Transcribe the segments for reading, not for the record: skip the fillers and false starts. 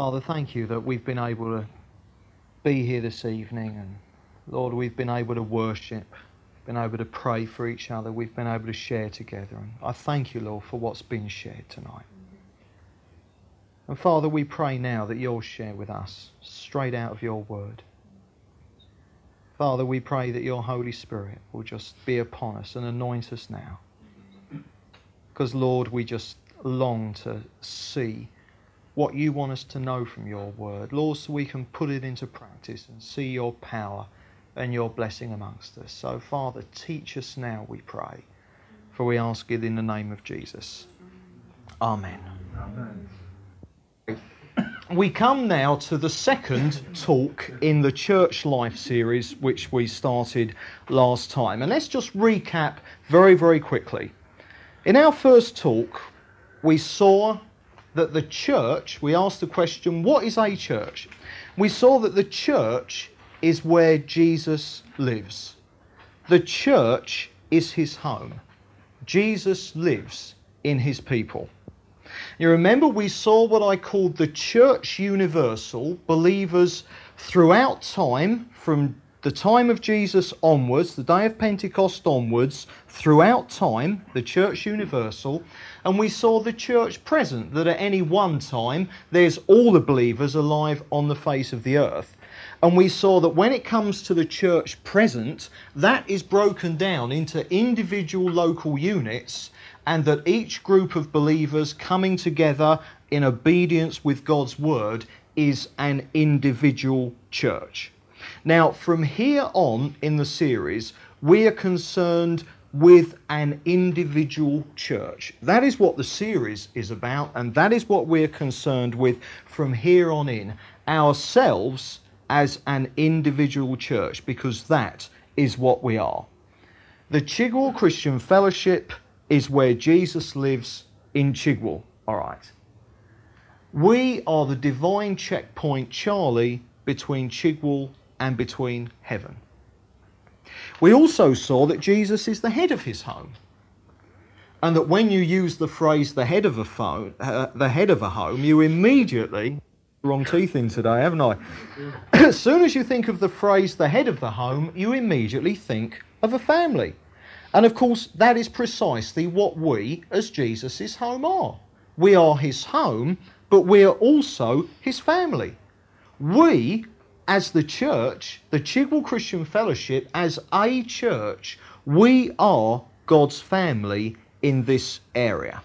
Father, thank you that we've been able to be here this evening, and Lord, we've been able to worship, been able to pray for each other, we've been able to share together. And I thank you, Lord, for what's been shared tonight. And Father, we pray now that you'll share with us straight out of your word. Father, we pray that your Holy Spirit will just be upon us and anoint us now. Because, Lord, we just long to see what you want us to know from your word, Lord, so we can put it into practice and see your power and your blessing amongst us. So, Father, teach us now, we pray, for we ask it in the name of Jesus. Amen. Amen. We come now to the second talk in the Church Life series, which we started last time. And let's just recap very, very quickly. In our first talk, we saw that the church, we asked the question, what is a church? We saw that the church is where Jesus lives. The church is his home. Jesus lives in his people. You remember we saw what I called the church universal, believers throughout time, from the time of Jesus onwards, the day of Pentecost onwards, throughout time, the church universal. And we saw the church present, that at any one time, there's all the believers alive on the face of the earth. And we saw that when it comes to the church present, that is broken down into individual local units, and that each group of believers coming together in obedience with God's word is an individual church. Now, from here on in the series, we are concerned with an individual church. That is what the series is about, and that is what we're concerned with from here on in, ourselves as an individual church, because that is what we are. The Chigwell Christian Fellowship is where Jesus lives in Chigwell, all right? We are the divine checkpoint, Charlie, between Chigwell and between heaven. We also saw that Jesus is the head of his home, and that when you use the phrase the head of a home, you immediately... Wrong teeth in today, haven't I? As soon as you think of the phrase the head of the home, you immediately think of a family. And of course, that is precisely what we as Jesus' home are. We are his home, but we are also his family. We, as the church, the Chigwell Christian Fellowship, as a church, we are God's family in this area.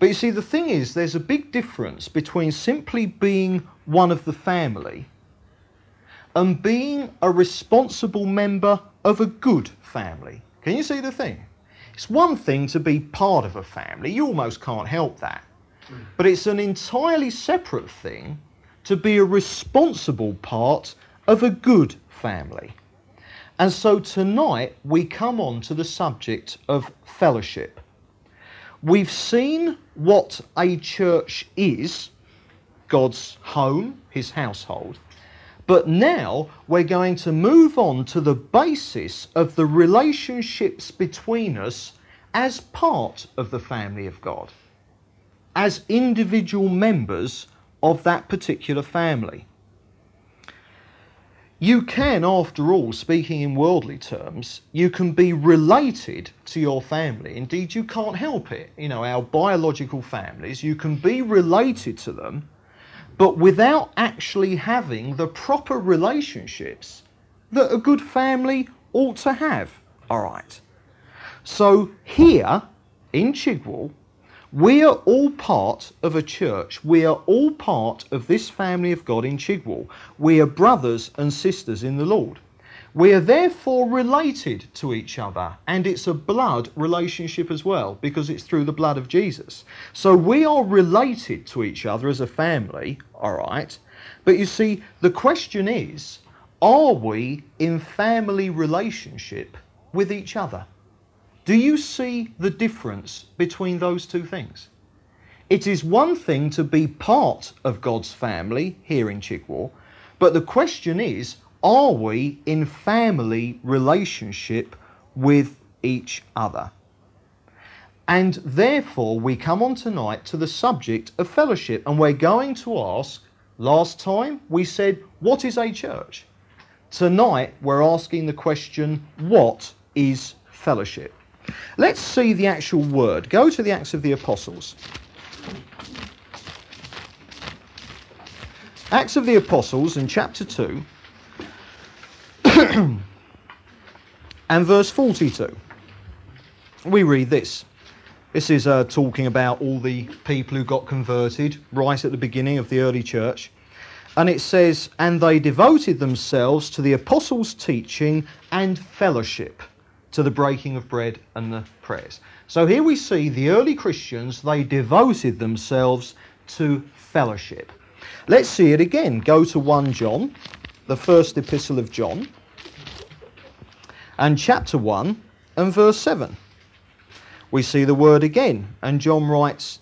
But you see, the thing is, there's a big difference between simply being one of the family and being a responsible member of a good family. Can you see the thing? It's one thing to be part of a family. You almost can't help that. But it's an entirely separate thing to be a responsible part of a good family. And so tonight we come on to the subject of fellowship. We've seen what a church is, God's home, his household. But now we're going to move on to the basis of the relationships between us as part of the family of God, as individual members of that particular family. You can, after all, speaking in worldly terms, you can be related to your family. Indeed, you can't help it. You know, our biological families, you can be related to them, but without actually having the proper relationships that a good family ought to have. All right. So here in Chigwell, we are all part of a church. We are all part of this family of God in Chigwell. We are brothers and sisters in the Lord. We are therefore related to each other, and it's a blood relationship as well, because it's through the blood of Jesus. So we are related to each other as a family, all right? But you see, the question is, are we in family relationship with each other? Do you see the difference between those two things? It is one thing to be part of God's family here in Chigwell, but the question is, are we in family relationship with each other? And therefore, we come on tonight to the subject of fellowship, and we're going to ask, last time we said, what is a church? Tonight, we're asking the question, what is fellowship? Let's see the actual word. Go to the Acts of the Apostles. Acts of the Apostles in chapter 2 and verse 42. We read this. This is talking about all the people who got converted right at the beginning of the early church. And it says, and they devoted themselves to the apostles' teaching and fellowship, to the breaking of bread and the prayers. So here we see the early Christians, they devoted themselves to fellowship. Let's see it again. Go to 1 John, the first epistle of John, and chapter 1 and verse 7. We see the word again, and John writes,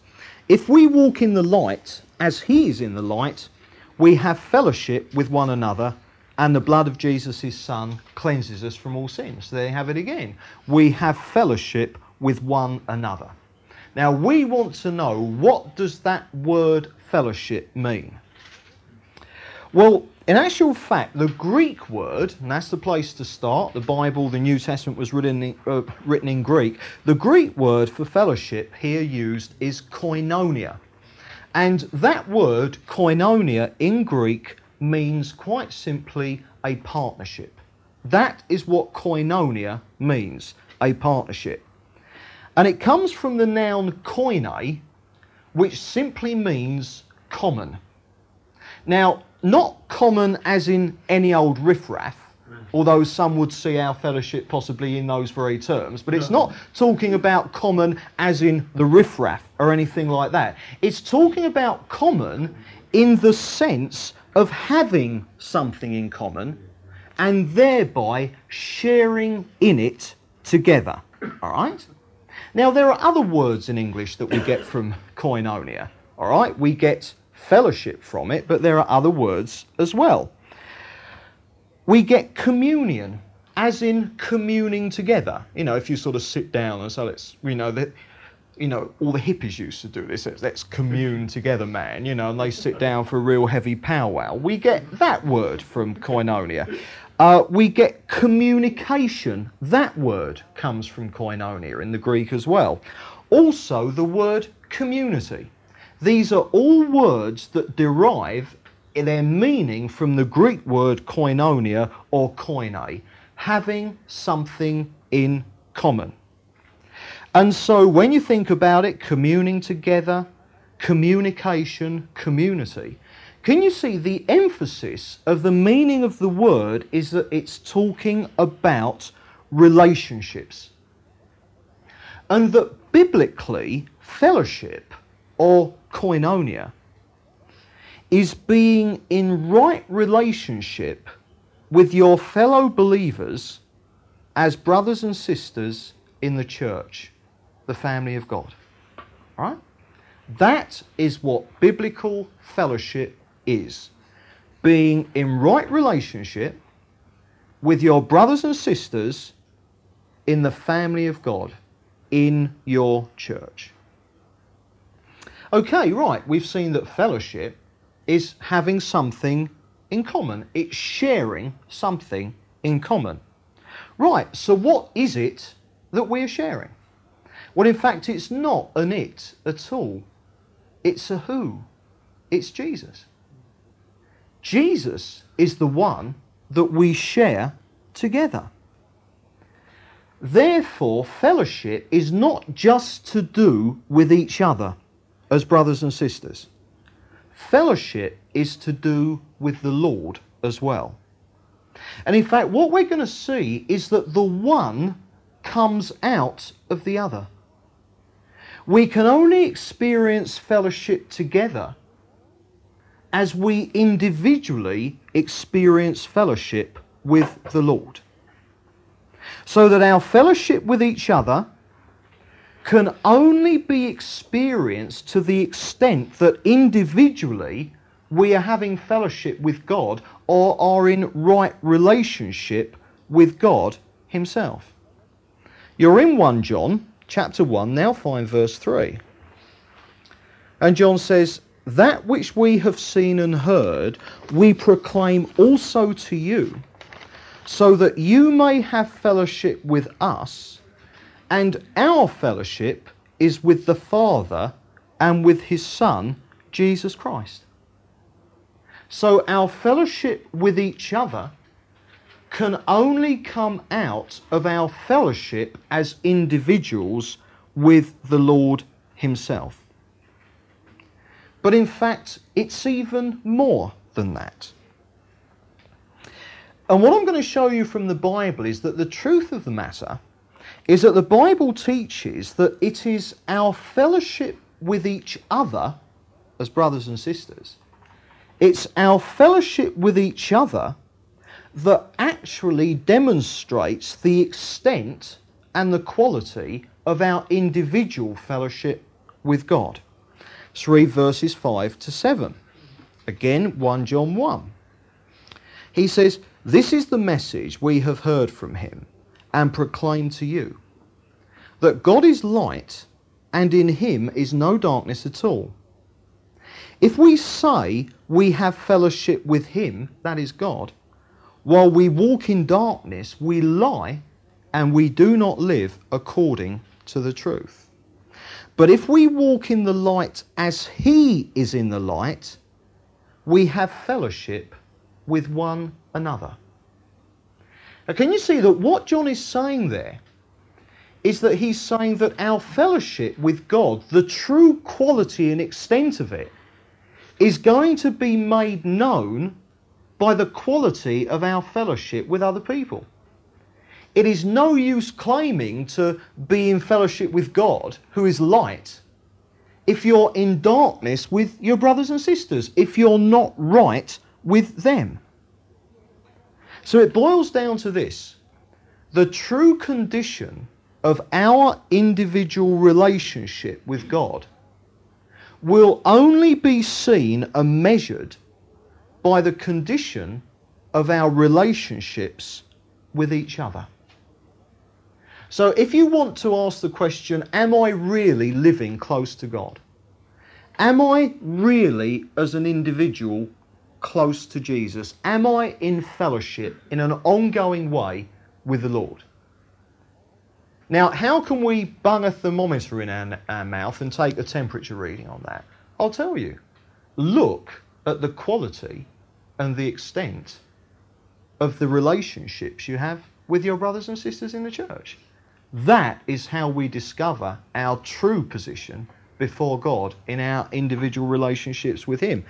if we walk in the light as he is in the light, we have fellowship with one another, and the blood of Jesus his Son cleanses us from all sins. There you have it again. We have fellowship with one another. Now we want to know, what does that word fellowship mean? Well, in actual fact, the Greek word, and that's the place to start, the Bible, the New Testament was written in Greek. The Greek word for fellowship here used is koinonia. And that word, koinonia, in Greek means quite simply a partnership. That is what koinonia means, a partnership. And it comes from the noun koine, which simply means common. Now, not common as in any old riffraff, although some would see our fellowship possibly in those very terms, but it's not talking about common as in the riffraff or anything like that. It's talking about common in the sense of having something in common and thereby sharing in it together, all right? Now, there are other words in English that we get from koinonia, all right? We get fellowship from it, but there are other words as well. We get communion, as in communing together. You know, if you sort of sit down and say, all the hippies used to do this, let's commune together, man, you know, and they sit down for a real heavy powwow. We get that word from koinonia. We get communication. That word comes from koinonia in the Greek as well. Also, the word community. These are all words that derive their meaning from the Greek word koinonia or koine, having something in common. And so when you think about it, communing together, communication, community, can you see the emphasis of the meaning of the word is that it's talking about relationships? And that biblically, fellowship or koinonia is being in right relationship with your fellow believers as brothers and sisters in the church, the family of God. All right? That is what biblical fellowship is. Being in right relationship with your brothers and sisters in the family of God, in your church. Okay, right, we've seen that fellowship is having something in common. It's sharing something in common. Right, so what is it that we're sharing? Well, in fact, it's not an it at all. It's a who. It's Jesus. Jesus is the one that we share together. Therefore, fellowship is not just to do with each other as brothers and sisters. Fellowship is to do with the Lord as well. And in fact, what we're going to see is that the one comes out of the other. We can only experience fellowship together as we individually experience fellowship with the Lord. So that our fellowship with each other can only be experienced to the extent that individually we are having fellowship with God or are in right relationship with God himself. You're in 1 John chapter 1, now find verse 3. And John says, that which we have seen and heard, we proclaim also to you, so that you may have fellowship with us, and our fellowship is with the Father and with his Son, Jesus Christ. So our fellowship with each other can only come out of our fellowship as individuals with the Lord himself. But in fact, it's even more than that. And what I'm going to show you from the Bible is that the truth of the matter is that the Bible teaches that it is our fellowship with each other as brothers and sisters. It's our fellowship with each other that actually demonstrates the extent and the quality of our individual fellowship with God. Let's read verses 5 to 7. Again, 1 John 1. He says, this is the message we have heard from him and proclaim to you, that God is light and in him is no darkness at all. If we say we have fellowship with him, that is God, while we walk in darkness, we lie and we do not live according to the truth. But if we walk in the light as he is in the light, we have fellowship with one another. Now, can you see that what John is saying there is that he's saying that our fellowship with God, the true quality and extent of it, is going to be made known by the quality of our fellowship with other people. It is no use claiming to be in fellowship with God, who is light, if you're in darkness with your brothers and sisters, if you're not right with them. So it boils down to this. The true condition of our individual relationship with God will only be seen and measured by the condition of our relationships with each other. So if you want to ask the question, am I really living close to God? Am I really, as an individual, close to Jesus? Am I in fellowship in an ongoing way with the Lord? Now, how can we bung a thermometer in our mouth and take a temperature reading on that? I'll tell you. Look at the quality and the extent of the relationships you have with your brothers and sisters in the church. That is how we discover our true position before God in our individual relationships with him.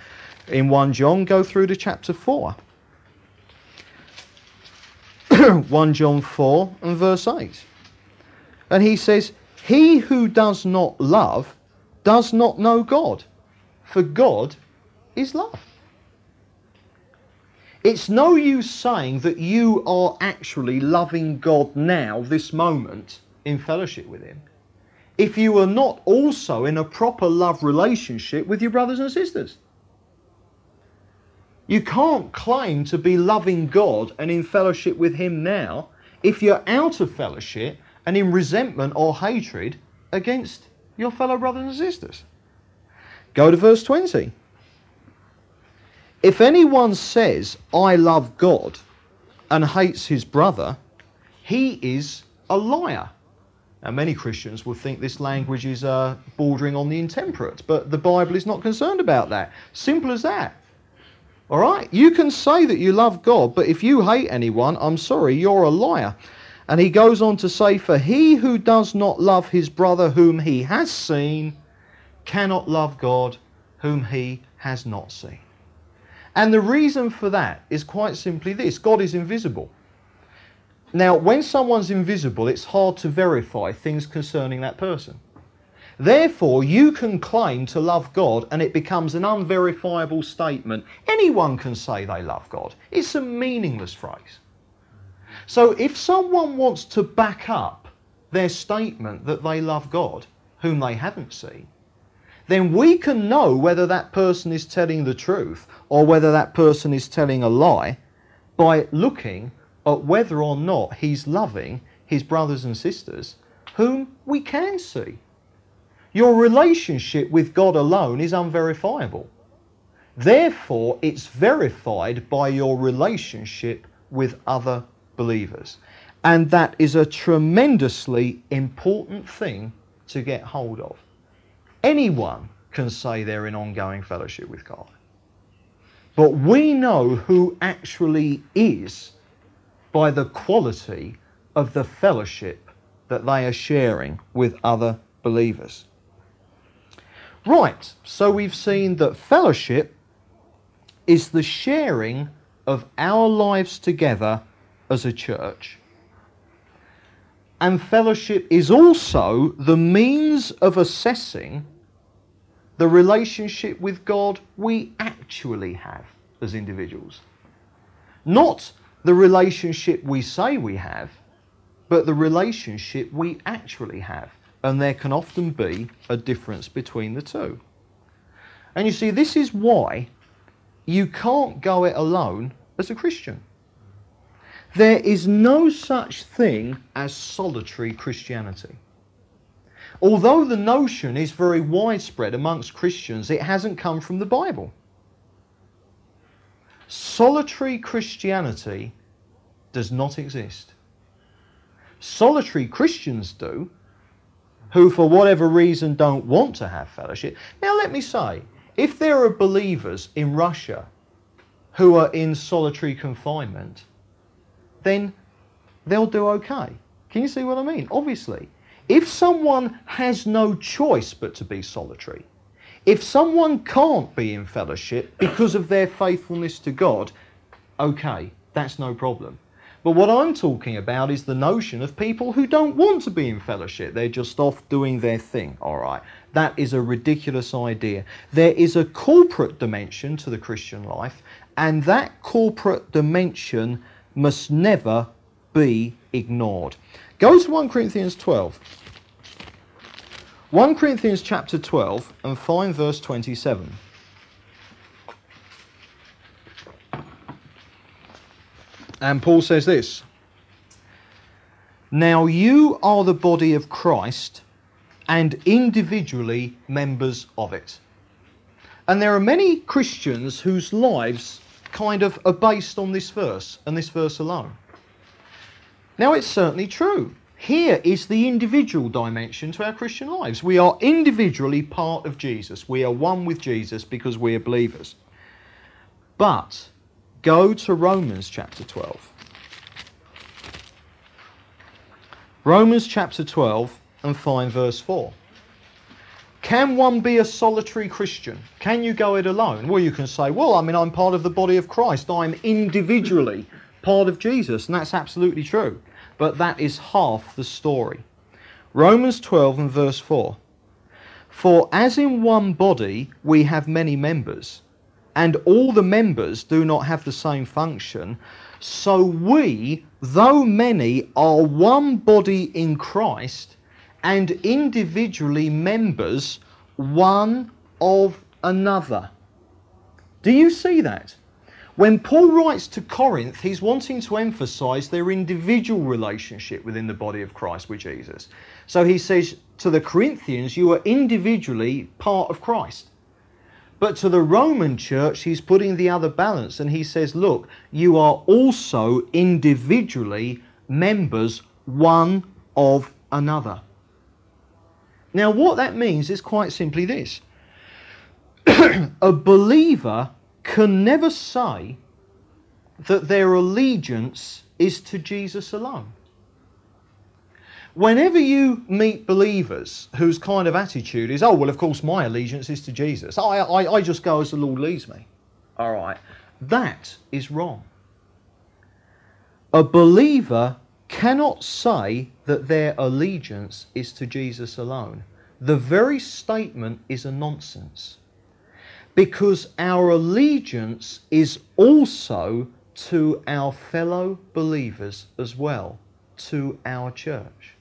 In 1 John, go through to chapter 4. 1 John 4 and verse 8. And he says, he who does not love does not know God, for God is love. It's no use saying that you are actually loving God now, this moment, in fellowship with him, if you are not also in a proper love relationship with your brothers and sisters. You can't claim to be loving God and in fellowship with him now if you're out of fellowship and in resentment or hatred against your fellow brothers and sisters. Go to verse 20. If anyone says, I love God, and hates his brother, he is a liar. Now, many Christians will think this language is bordering on the intemperate, but the Bible is not concerned about that. Simple as that. All right? You can say that you love God, but if you hate anyone, I'm sorry, you're a liar. And he goes on to say, for he who does not love his brother whom he has seen, cannot love God whom he has not seen. And the reason for that is quite simply this. God is invisible. Now, when someone's invisible, it's hard to verify things concerning that person. Therefore, you can claim to love God and it becomes an unverifiable statement. Anyone can say they love God. It's a meaningless phrase. So if someone wants to back up their statement that they love God, whom they haven't seen, then we can know whether that person is telling the truth or whether that person is telling a lie by looking at whether or not he's loving his brothers and sisters whom we can see. Your relationship with God alone is unverifiable. Therefore, it's verified by your relationship with other believers. And that is a tremendously important thing to get hold of. Anyone can say they're in ongoing fellowship with God. But we know who actually is by the quality of the fellowship that they are sharing with other believers. Right, so we've seen that fellowship is the sharing of our lives together as a church. And fellowship is also the means of assessing the relationship with God we actually have as individuals. Not the relationship we say we have, but the relationship we actually have. And there can often be a difference between the two. And you see, this is why you can't go it alone as a Christian. There is no such thing as solitary Christianity. Although the notion is very widespread amongst Christians, it hasn't come from the Bible. Solitary Christianity does not exist. Solitary Christians do, who for whatever reason don't want to have fellowship. Now let me say, if there are believers in Russia who are in solitary confinement, then they'll do okay. Can you see what I mean? Obviously. If someone has no choice but to be solitary, if someone can't be in fellowship because of their faithfulness to God, okay, that's no problem. But what I'm talking about is the notion of people who don't want to be in fellowship. They're just off doing their thing, all right. That is a ridiculous idea. There is a corporate dimension to the Christian life, and that corporate dimension must never be ignored. Go to 1 Corinthians 12. 1 Corinthians chapter 12 and find verse 27. And Paul says this, "Now you are the body of Christ and individually members of it." And there are many Christians whose lives kind of are based on this verse and this verse alone. Now it's certainly true. Here is the individual dimension to our Christian lives. We are individually part of Jesus. We are one with Jesus because we are believers. But go to Romans chapter 12. Romans chapter 12 and find verse 4. Can one be a solitary Christian? Can you go it alone? Well, you can say, well, I mean, I'm part of the body of Christ. I'm individually part of Jesus. And that's absolutely true. But that is half the story. Romans 12 and verse 4. "For as in one body we have many members, and all the members do not have the same function, so we, though many, are one body in Christ, and individually members one of another." Do you see that? When Paul writes to Corinth, he's wanting to emphasize their individual relationship within the body of Christ with Jesus. So he says to the Corinthians, you are individually part of Christ. But to the Roman church, he's putting the other balance and he says, look, you are also individually members one of another. Now what that means is quite simply this. A believer can never say that their allegiance is to Jesus alone. Whenever you meet believers whose kind of attitude is, oh, well, of course, my allegiance is to Jesus. I just go as the Lord leads me. All right. That is wrong. A believer cannot say that their allegiance is to Jesus alone. The very statement is a nonsense. Because our allegiance is also to our fellow believers as well, to our church.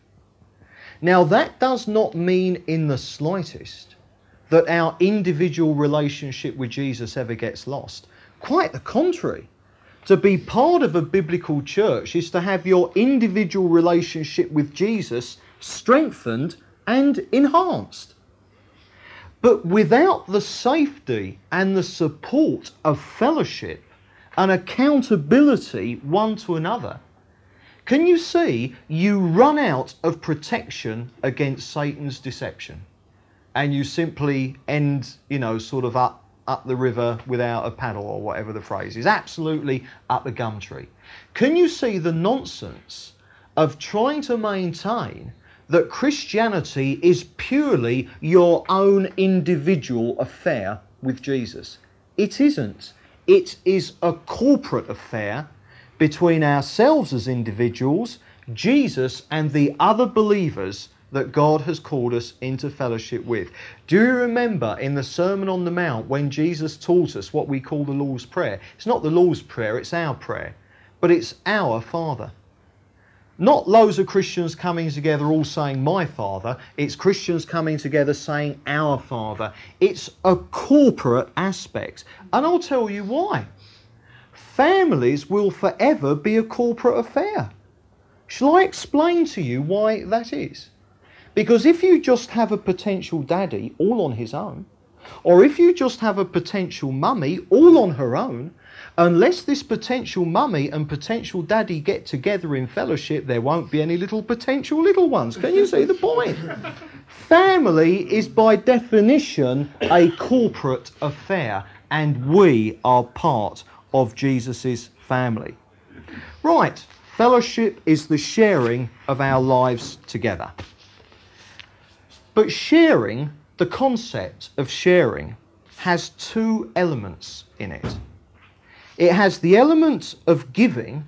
Now, that does not mean in the slightest that our individual relationship with Jesus ever gets lost. Quite the contrary. To be part of a biblical church is to have your individual relationship with Jesus strengthened and enhanced. But without the safety and the support of fellowship and accountability one to another, can you see you run out of protection against Satan's deception? And you simply end, sort of up the river without a paddle, or whatever the phrase is, absolutely up a gum tree. Can you see the nonsense of trying to maintain that Christianity is purely your own individual affair with Jesus? It isn't. It is a corporate affair between ourselves as individuals, Jesus, and the other believers that God has called us into fellowship with. Do you remember in the Sermon on the Mount when Jesus taught us what we call the Lord's Prayer? It's not the Lord's Prayer, it's our prayer, but it's our Father. Not loads of Christians coming together all saying, my Father. It's Christians coming together saying, our Father. It's a corporate aspect. And I'll tell you why. Families will forever be a corporate affair. Shall I explain to you why that is? Because if you just have a potential daddy all on his own, or if you just have a potential mummy all on her own, unless this potential mummy and potential daddy get together in fellowship, there won't be any potential little ones. Can you see the point? Family is by definition a corporate affair, and we are part of Jesus' family. Right, fellowship is the sharing of our lives together. But sharing, the concept of sharing, has two elements in it. It has the element of giving,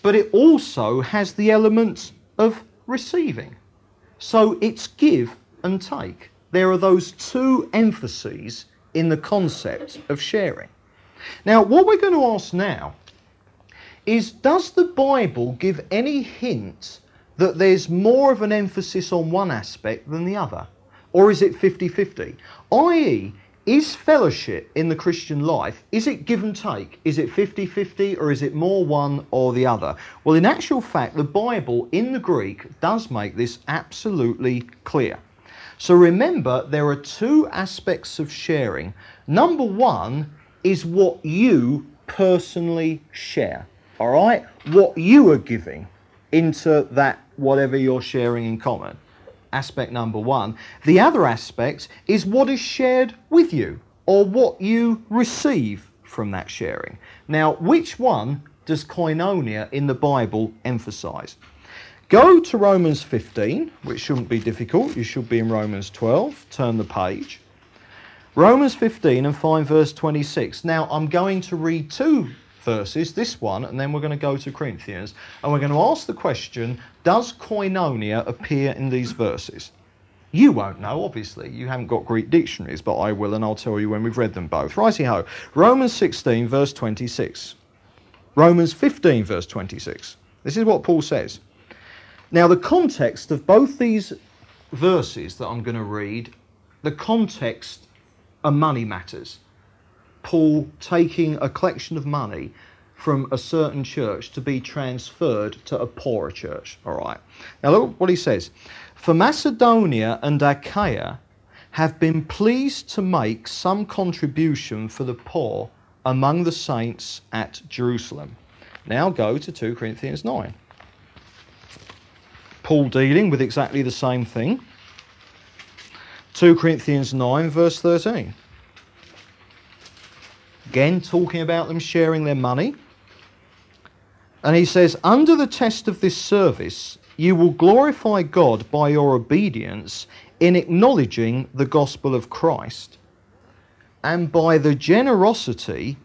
but it also has the element of receiving. So it's give and take. There are those two emphases in the concept of sharing. Now, what we're going to ask now is, does the Bible give any hint that there's more of an emphasis on one aspect than the other? Or is it 50-50? i.e., is fellowship in the Christian life, is it give and take? Is it 50-50 or is it more one or the other? Well, in actual fact, the Bible in the Greek does make this absolutely clear. So remember, there are two aspects of sharing. Number one is what you personally share, all right? What you are giving into that whatever you're sharing in common. Aspect number one. The other aspect is what is shared with you, or what you receive from that sharing. Now, which one does koinonia in the Bible emphasize? Go to Romans 15, which shouldn't be difficult. You should be in Romans 12. Turn the page. Romans 15 and find verse 26. Now, I'm going to read two verses, this one, and then we're going to go to Corinthians, and we're going to ask the question, does koinonia appear in these verses? You won't know, obviously. You haven't got Greek dictionaries, but I will, and I'll tell you when we've read them both. Righty-ho. Romans 16, verse 26. Romans 15, verse 26. This is what Paul says. Now, the context of both these verses that I'm going to read, the context are money matters. Paul taking a collection of money from a certain church to be transferred to a poorer church. All right. Now look what he says. For Macedonia and Achaia have been pleased to make some contribution for the poor among the saints at Jerusalem. Now go to 2 Corinthians 9. Paul dealing with exactly the same thing. 2 Corinthians 9 verse 13. Again, talking about them sharing their money. And he says, under the test of this service, you will glorify God by your obedience in acknowledging the gospel of Christ and by the generosity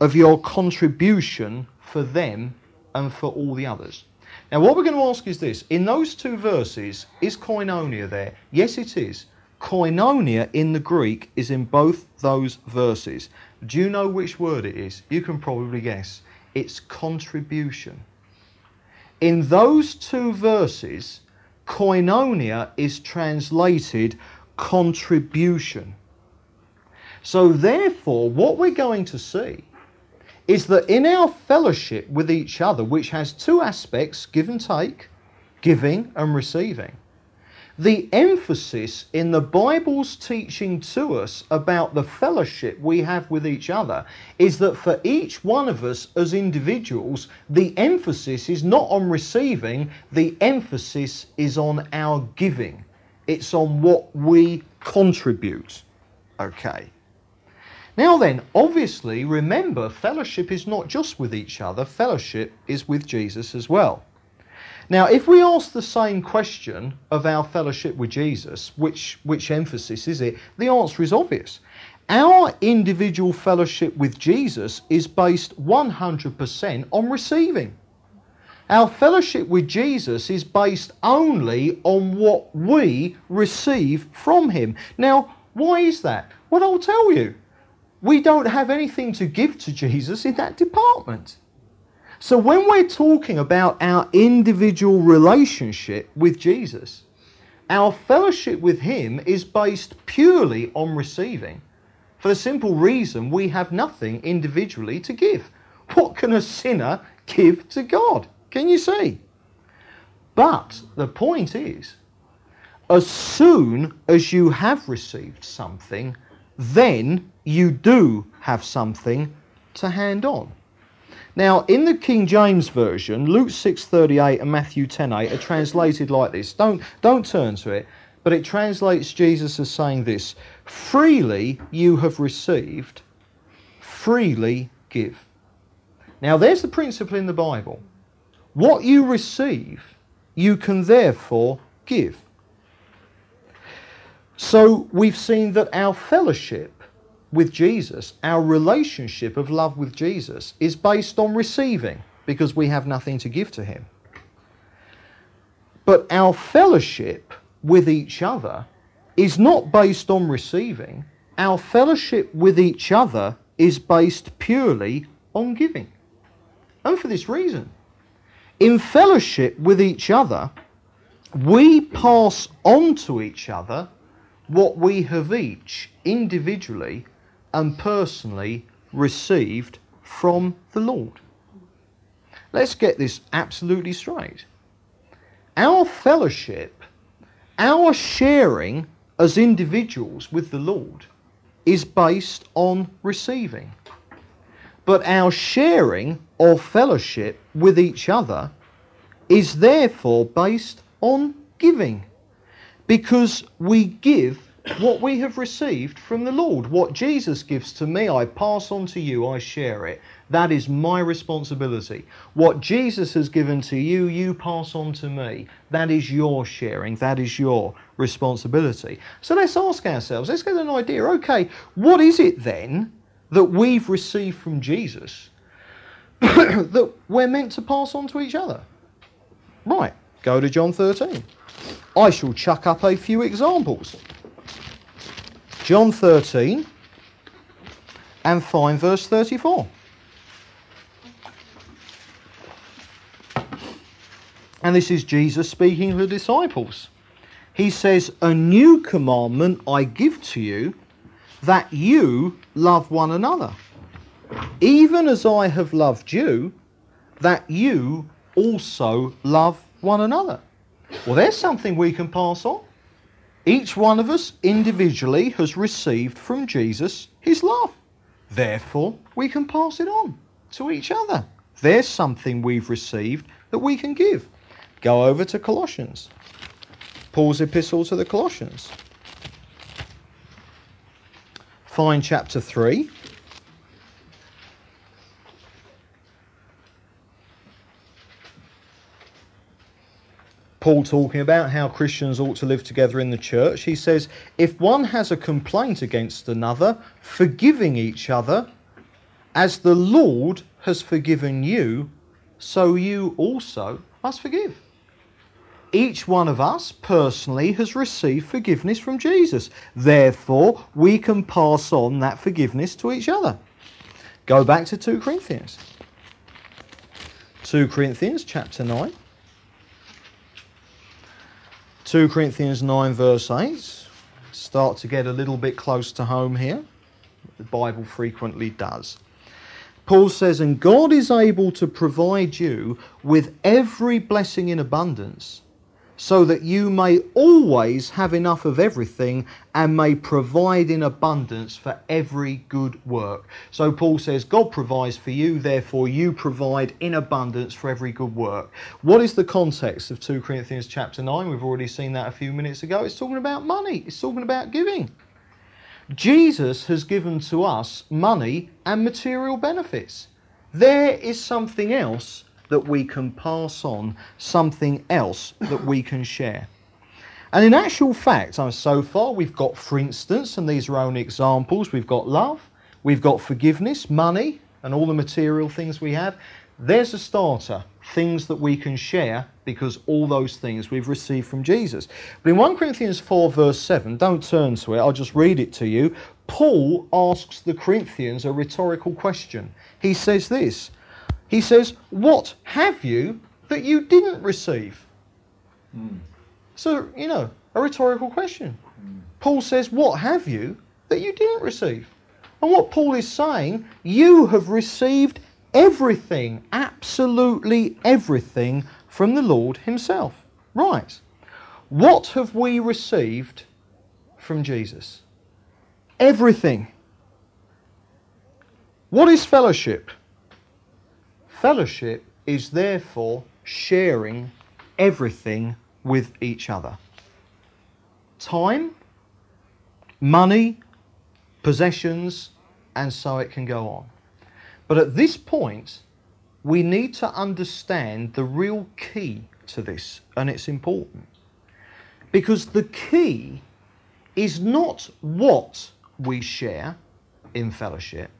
of your contribution for them and for all the others. Now, what we're going to ask is this. In those two verses, is koinonia there? Yes, it is. Koinonia in the Greek is in both those verses. Do you know which word it is? You can probably guess. It's contribution. In those two verses, koinonia is translated contribution. So therefore, what we're going to see is that in our fellowship with each other, which has two aspects, give and take, giving and receiving. The emphasis in the Bible's teaching to us about the fellowship we have with each other is that for each one of us as individuals, the emphasis is not on receiving, the emphasis is on our giving. It's on what we contribute. Okay. Now then, obviously, remember, fellowship is not just with each other, fellowship is with Jesus as well. Now, if we ask the same question of our fellowship with Jesus, which emphasis is it? The answer is obvious. Our individual fellowship with Jesus is based 100% on receiving. Our fellowship with Jesus is based only on what we receive from him. Now, why is that? Well, I'll tell you. We don't have anything to give to Jesus in that department. So when we're talking about our individual relationship with Jesus, our fellowship with him is based purely on receiving, for the simple reason we have nothing individually to give. What can a sinner give to God? Can you see? But the point is, as soon as you have received something, then you do have something to hand on. Now, in the King James Version, Luke 6:38 and Matthew 10:8 are translated like this. Don't turn to it, but it translates Jesus as saying this: freely you have received, freely give. Now, there's the principle in the Bible. What you receive, you can therefore give. So we've seen that our fellowship with Jesus, our relationship of love with Jesus, is based on receiving because we have nothing to give to him. But our fellowship with each other is not based on receiving. Our fellowship with each other is based purely on giving. And for this reason, in fellowship with each other, we pass on to each other what we have each individually and personally received from the Lord. Let's get this absolutely straight. Our fellowship, our sharing as individuals with the Lord, is based on receiving. But our sharing or fellowship with each other is therefore based on giving, because we give what we have received from the Lord. What Jesus gives to me, I pass on to you, I share it. That is my responsibility. What Jesus has given to you, you pass on to me. That is your sharing. That is your responsibility. So let's ask ourselves, let's get an idea. Okay, what is it then that we've received from Jesus that we're meant to pass on to each other? Right, go to John 13. I shall chuck up a few examples. John 13 and find verse 34. And this is Jesus speaking to the disciples. He says, "A new commandment I give to you, that you love one another, even as I have loved you, that you also love one another." Well, there's something we can pass on. Each one of us individually has received from Jesus his love. Therefore, we can pass it on to each other. There's something we've received that we can give. Go over to Colossians. Paul's epistle to the Colossians. Find chapter 3. Paul talking about how Christians ought to live together in the church. He says, if one has a complaint against another, forgiving each other, as the Lord has forgiven you, so you also must forgive. Each one of us personally has received forgiveness from Jesus. Therefore, we can pass on that forgiveness to each other. Go back to 2 Corinthians. 2 Corinthians chapter 9. 2 Corinthians 9 verse 8, start to get a little bit close to home here. The Bible frequently does. Paul says, and God is able to provide you with every blessing in abundance, so that you may always have enough of everything and may provide in abundance for every good work. So Paul says, God provides for you, therefore you provide in abundance for every good work. What is the context of 2 Corinthians chapter 9? We've already seen that a few minutes ago. It's talking about money. It's talking about giving. Jesus has given to us money and material benefits. There is something else that we can pass on, something else that we can share. And in actual fact, so far we've got, for instance, and these are only examples, we've got love, we've got forgiveness, money, and all the material things we have. There's a starter, things that we can share, because all those things we've received from Jesus. But in 1 Corinthians 4 verse 7, don't turn to it, I'll just read it to you. Paul asks the Corinthians a rhetorical question. He says this, he says, what have you that you didn't receive? Mm. So, a rhetorical question. Mm. Paul says, what have you that you didn't receive? And what Paul is saying, you have received everything, absolutely everything from the Lord himself. Right. What have we received from Jesus? Everything. What is fellowship? Fellowship is therefore sharing everything with each other. Time, money, possessions, and so it can go on. But at this point, we need to understand the real key to this, and it's important. Because the key is not what we share in fellowship.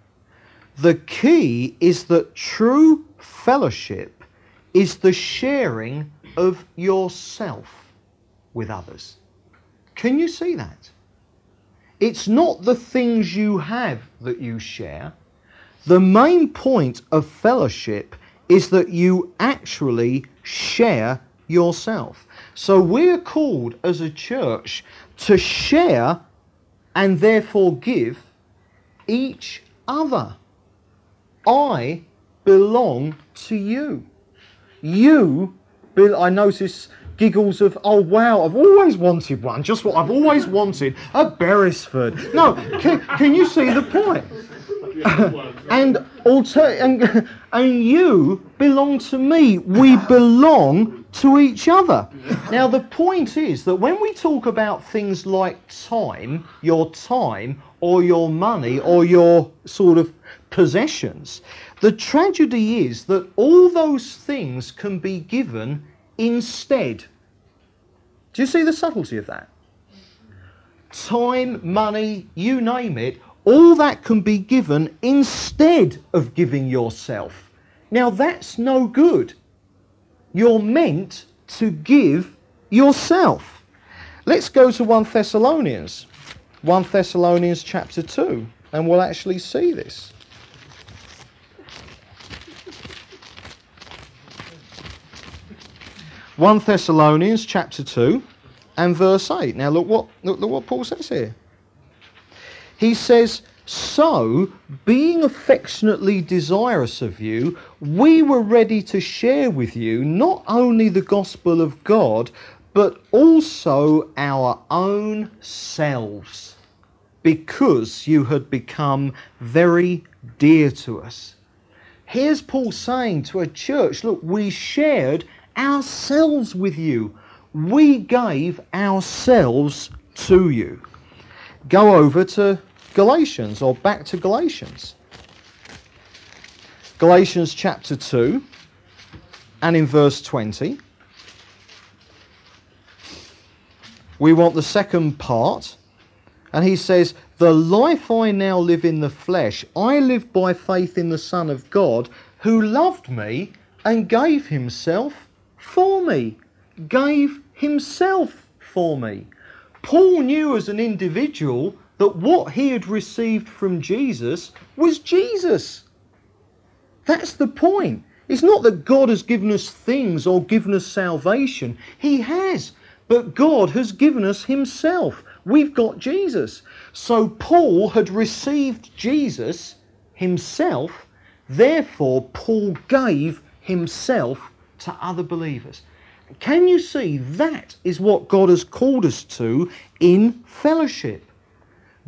The key is that true fellowship is the sharing of yourself with others. Can you see that? It's not the things you have that you share. The main point of fellowship is that you actually share yourself. So we are called as a church to share and therefore give each other. I belong to you. I notice giggles of, oh wow, I've always wanted one, just what I've always wanted, a Beresford. No, can you see the point? And you belong to me. We belong to each other. Now the point is that when we talk about things like time, or your money, or your sort of possessions, the tragedy is that all those things can be given instead. Do you see the subtlety of that? Time, money, you name it, all that can be given instead of giving yourself. Now that's no good. You're meant to give yourself. Let's go to 1 Thessalonians. 1 Thessalonians chapter 2, and we'll actually see this. 1 Thessalonians chapter 2 and verse 8. Now look what Paul says here. He says, so, being affectionately desirous of you, we were ready to share with you not only the gospel of God, but also our own selves, because you had become very dear to us. Here's Paul saying to a church, look, we shared ourselves with you. We gave ourselves to you. Go over to Galatians, or back to Galatians. Galatians chapter 2, and in verse 20. We want the second part, and he says, the life I now live in the flesh, I live by faith in the Son of God, who loved me and gave himself for me. Gave himself for me. Paul knew as an individual that what he had received from Jesus was Jesus. That's the point. It's not that God has given us things or given us salvation. He has. But God has given us himself. We've got Jesus. So Paul had received Jesus himself. Therefore, Paul gave himself to other believers. Can you see that is what God has called us to in fellowship?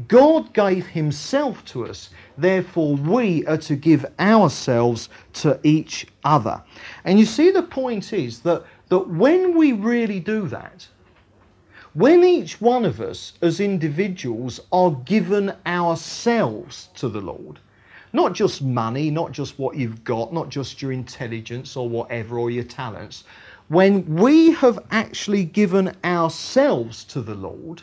God gave himself to us, therefore we are to give ourselves to each other. And you see, the point is that when we really do that, when each one of us as individuals are given ourselves to the Lord, not just money, not just what you've got, not just your intelligence or whatever, or your talents, when we have actually given ourselves to the Lord,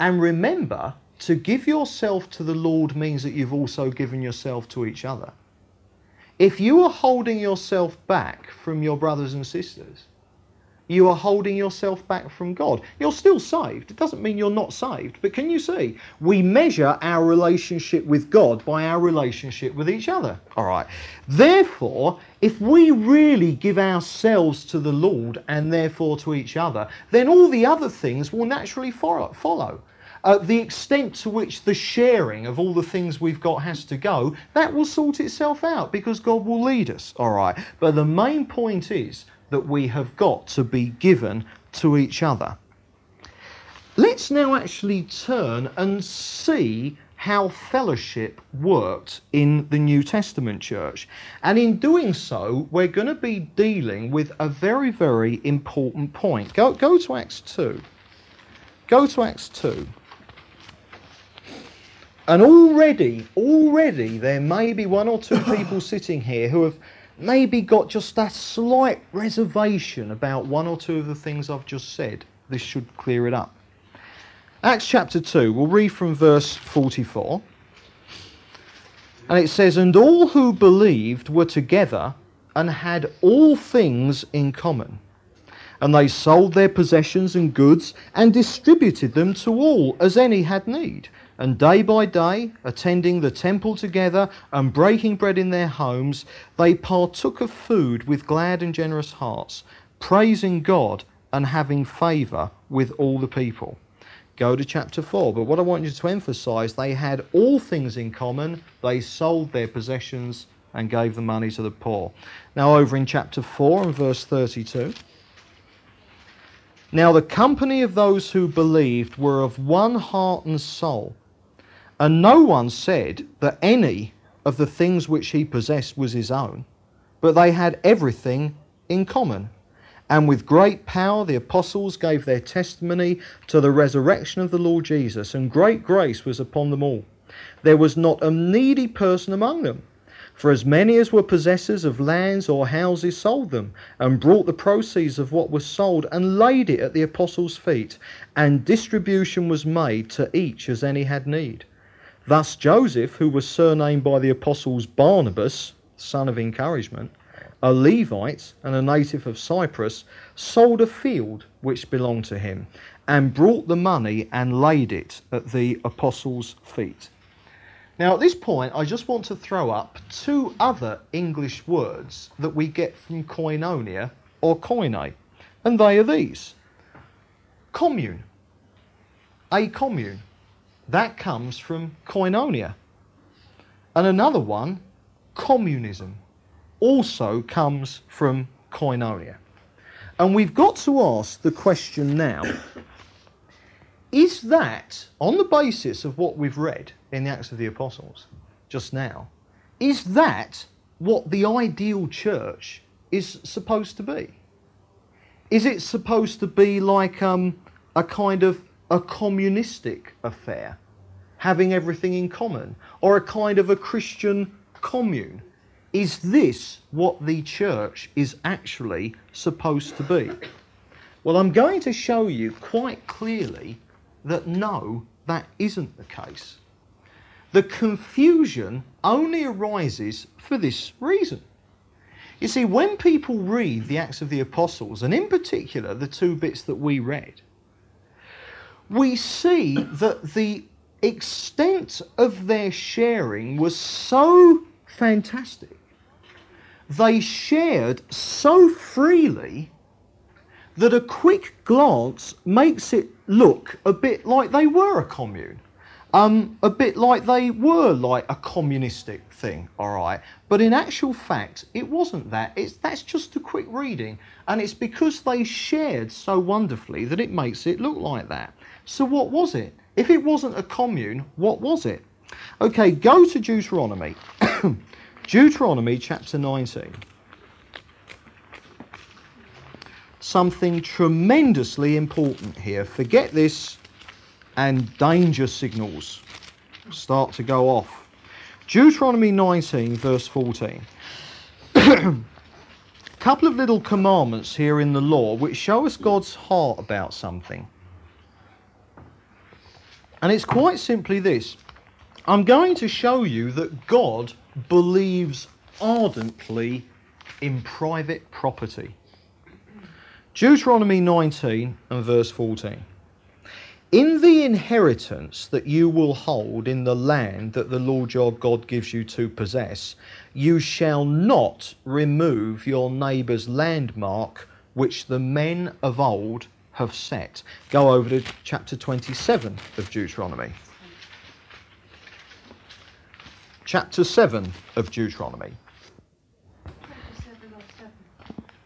and remember, to give yourself to the Lord means that you've also given yourself to each other. If you are holding yourself back from your brothers and sisters, you are holding yourself back from God. You're still saved. It doesn't mean you're not saved. But can you see? We measure our relationship with God by our relationship with each other. All right. Therefore, if we really give ourselves to the Lord and therefore to each other, then all the other things will naturally follow. The extent to which the sharing of all the things we've got has to go, that will sort itself out because God will lead us. All right. But the main point is that we have got to be given to each other. Let's now actually turn and see how fellowship worked in the New Testament church. And in doing so, we're going to be dealing with a very, very important point. Go to Acts 2. Go to Acts 2. And already there may be one or two people sitting here who have maybe got just that slight reservation about one or two of the things I've just said. This should clear it up. Acts chapter 2, we'll read from verse 44. And it says, "And all who believed were together and had all things in common. And they sold their possessions and goods and distributed them to all as any had need. And day by day, attending the temple together and breaking bread in their homes, they partook of food with glad and generous hearts, praising God and having favour with all the people." Go to chapter 4. But what I want you to emphasise, they had all things in common. They sold their possessions and gave the money to the poor. Now over in chapter 4 and verse 32. "Now the company of those who believed were of one heart and soul. And no one said that any of the things which he possessed was his own, but they had everything in common. And with great power the apostles gave their testimony to the resurrection of the Lord Jesus, and great grace was upon them all. There was not a needy person among them, for as many as were possessors of lands or houses sold them, and brought the proceeds of what was sold, and laid it at the apostles' feet, and distribution was made to each as any had need. Thus Joseph, who was surnamed by the apostles Barnabas, son of encouragement, a Levite and a native of Cyprus, sold a field which belonged to him, and brought the money and laid it at the apostles' feet." Now at this point I just want to throw up two other English words that we get from koinonia or koine, and they are these. Commune. A commune. That comes from koinonia. And another one, communism, also comes from koinonia. And we've got to ask the question now, is that, on the basis of what we've read in the Acts of the Apostles just now, is that what the ideal church is supposed to be? Is it supposed to be like a kind of a communistic affair, having everything in common, or a kind of a Christian commune? Is this what the church is actually supposed to be? Well, I'm going to show you quite clearly that no, that isn't the case. The confusion only arises for this reason. You see, when people read the Acts of the Apostles, and in particular the two bits that we read, we see that the extent of their sharing was so fantastic. They shared so freely that a quick glance makes it look a bit like they were a commune, a bit like they were like a communistic thing, all right? But in actual fact, it wasn't that. That's just a quick reading. And it's because they shared so wonderfully that it makes it look like that. So what was it? If it wasn't a commune, what was it? Okay, go to Deuteronomy. Deuteronomy chapter 19. Something tremendously important here. Forget this and danger signals start to go off. Deuteronomy 19, verse 14. Couple of little commandments here in the law which show us God's heart about something. And it's quite simply this. I'm going to show you that God believes ardently in private property. Deuteronomy 19 and verse 14. In the inheritance that you will hold in the land that the Lord your God gives you to possess, you shall not remove your neighbour's landmark, which the men of old have set. Go over to chapter 27 of Deuteronomy. Chapter 7 of Deuteronomy.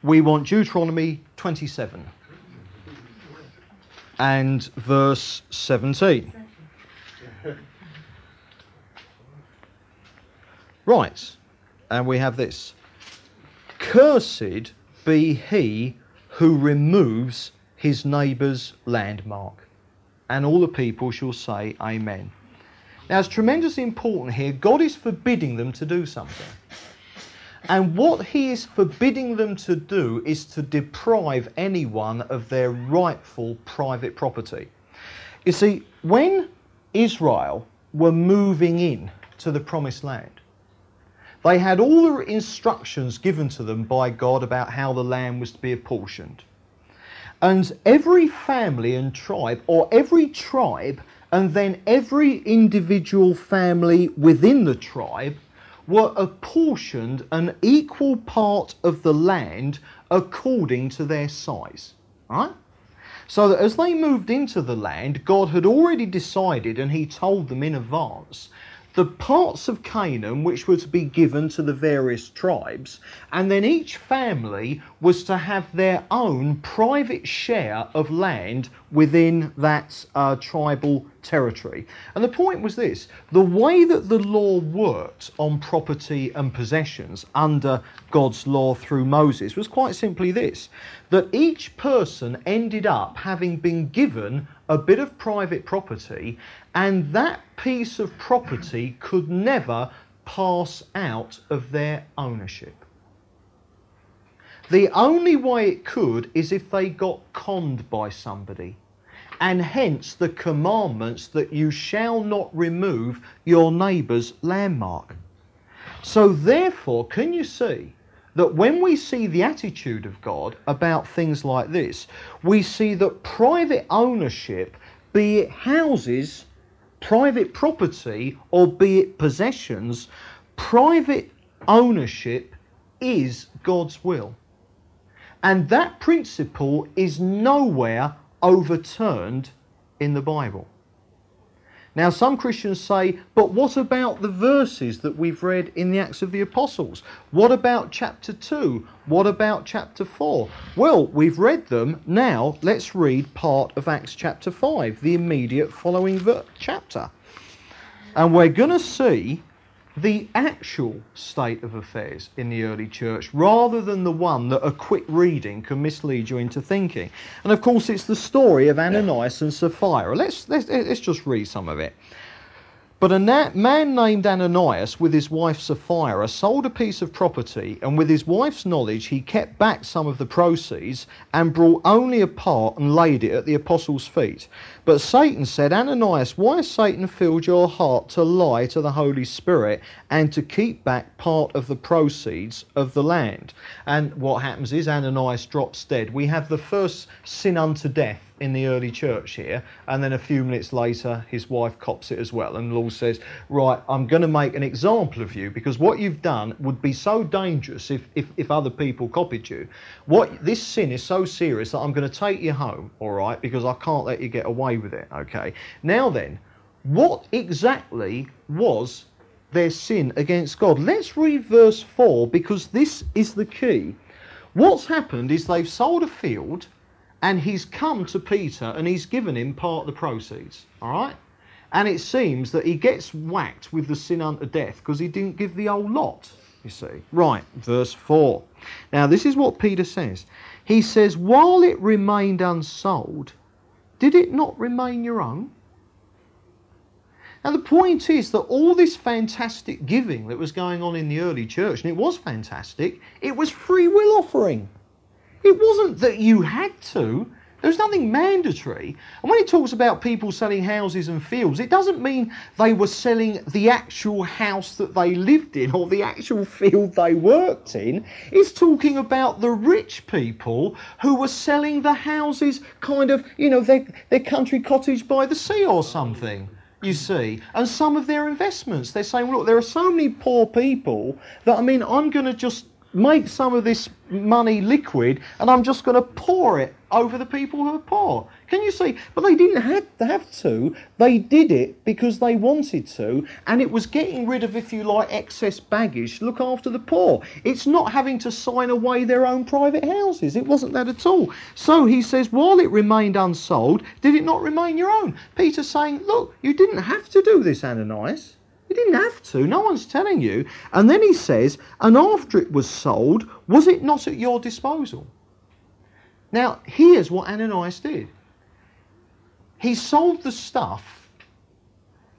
We want Deuteronomy 27. And verse 17. Right, and we have this. Cursed be he who removes his neighbour's landmark. And all the people shall say amen. Now it's tremendously important here. God is forbidding them to do something. And what he is forbidding them to do is to deprive anyone of their rightful private property. You see, when Israel were moving in to the Promised Land, they had all the instructions given to them by God about how the land was to be apportioned. And every family and tribe, or every tribe, and then every individual family within the tribe, were apportioned an equal part of the land according to their size. Right? So that as they moved into the land, God had already decided, and he told them in advance, the parts of Canaan which were to be given to the various tribes, and then each family was to have their own private share of land within that tribal territory. And the point was this: the way that the law worked on property and possessions under God's law through Moses was quite simply this, that each person ended up having been given a bit of private property, and that piece of property could never pass out of their ownership. The only way it could is if they got conned by somebody. And hence the commandments that you shall not remove your neighbour's landmark. So therefore, can you see that when we see the attitude of God about things like this, we see that private ownership, be it houses, private property, or be it possessions, private ownership is God's will. And that principle is nowhere overturned in the Bible. Now, some Christians say, but what about the verses that we've read in the Acts of the Apostles? What about chapter 2? What about chapter 4? Well, we've read them. Now, let's read part of Acts chapter 5, the immediate following chapter. And we're going to see the actual state of affairs in the early church, rather than the one that a quick reading can mislead you into thinking. And of course, it's the story of Ananias and Sapphira. Let's just read some of it. But a man named Ananias with his wife Sapphira sold a piece of property, and with his wife's knowledge he kept back some of the proceeds and brought only a part and laid it at the apostles' feet. But Satan said, Ananias, why has Satan filled your heart to lie to the Holy Spirit and to keep back part of the proceeds of the land? And what happens is Ananias drops dead. We have the first sin unto death in the early church here, and then a few minutes later his wife cops it as well, and the Lord says, right, I'm going to make an example of you, because what you've done would be so dangerous if other people copied you. What this sin is so serious that I'm going to take you home, all right, because I can't let you get away with it. Okay, now then, what exactly was their sin against God? Let's read verse 4, because this is the key. What's happened is they've sold a field, and he's come to Peter, and he's given him part of the proceeds, all right? And it seems that he gets whacked with the sin unto death because he didn't give the whole lot, you see. Right, verse 4. Now, this is what Peter says. He says, while it remained unsold, did it not remain your own? Now, the point is that all this fantastic giving that was going on in the early church, and it was fantastic, it was free will offering. It wasn't that you had to. There's nothing mandatory. And when it talks about people selling houses and fields, it doesn't mean they were selling the actual house that they lived in or the actual field they worked in. It's talking about the rich people who were selling the houses, kind of, you know, their country cottage by the sea or something, you see. And some of their investments. They're saying, look, there are so many poor people that, I mean, I'm going to just make some of this money liquid and I'm just going to pour it over the people who are poor. Can you see? But they didn't have to. They did it because they wanted to, and it was getting rid of, if you like, excess baggage to look after the poor. It's not having to sign away their own private houses. It wasn't that at all. So he says, while it remained unsold, did it not remain your own? Peter's saying, look, you didn't have to do this, Ananias. You didn't have to. No one's telling you. And then he says, and after it was sold, was it not at your disposal? Now, here's what Ananias did. He sold the stuff,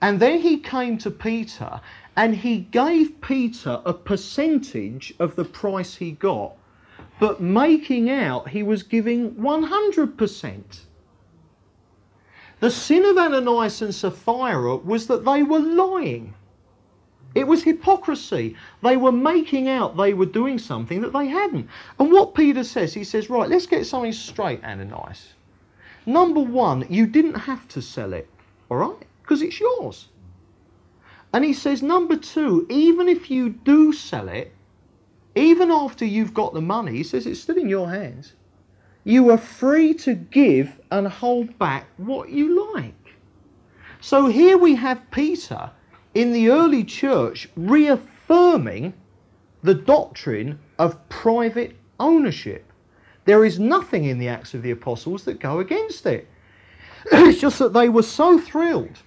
and then he came to Peter, and he gave Peter a percentage of the price he got, but making out he was giving 100%. The sin of Ananias and Sapphira was that they were lying. It was hypocrisy. They were making out they were doing something that they hadn't. And what Peter says, he says, right, let's get something straight, Ananias. Number one, you didn't have to sell it, all right? Because it's yours. And he says, number two, even if you do sell it, even after you've got the money, he says it's still in your hands. You are free to give and hold back what you like. So here we have Peter in the early church reaffirming the doctrine of private ownership. There is nothing in the Acts of the Apostles that go against it. It's just that they were so thrilled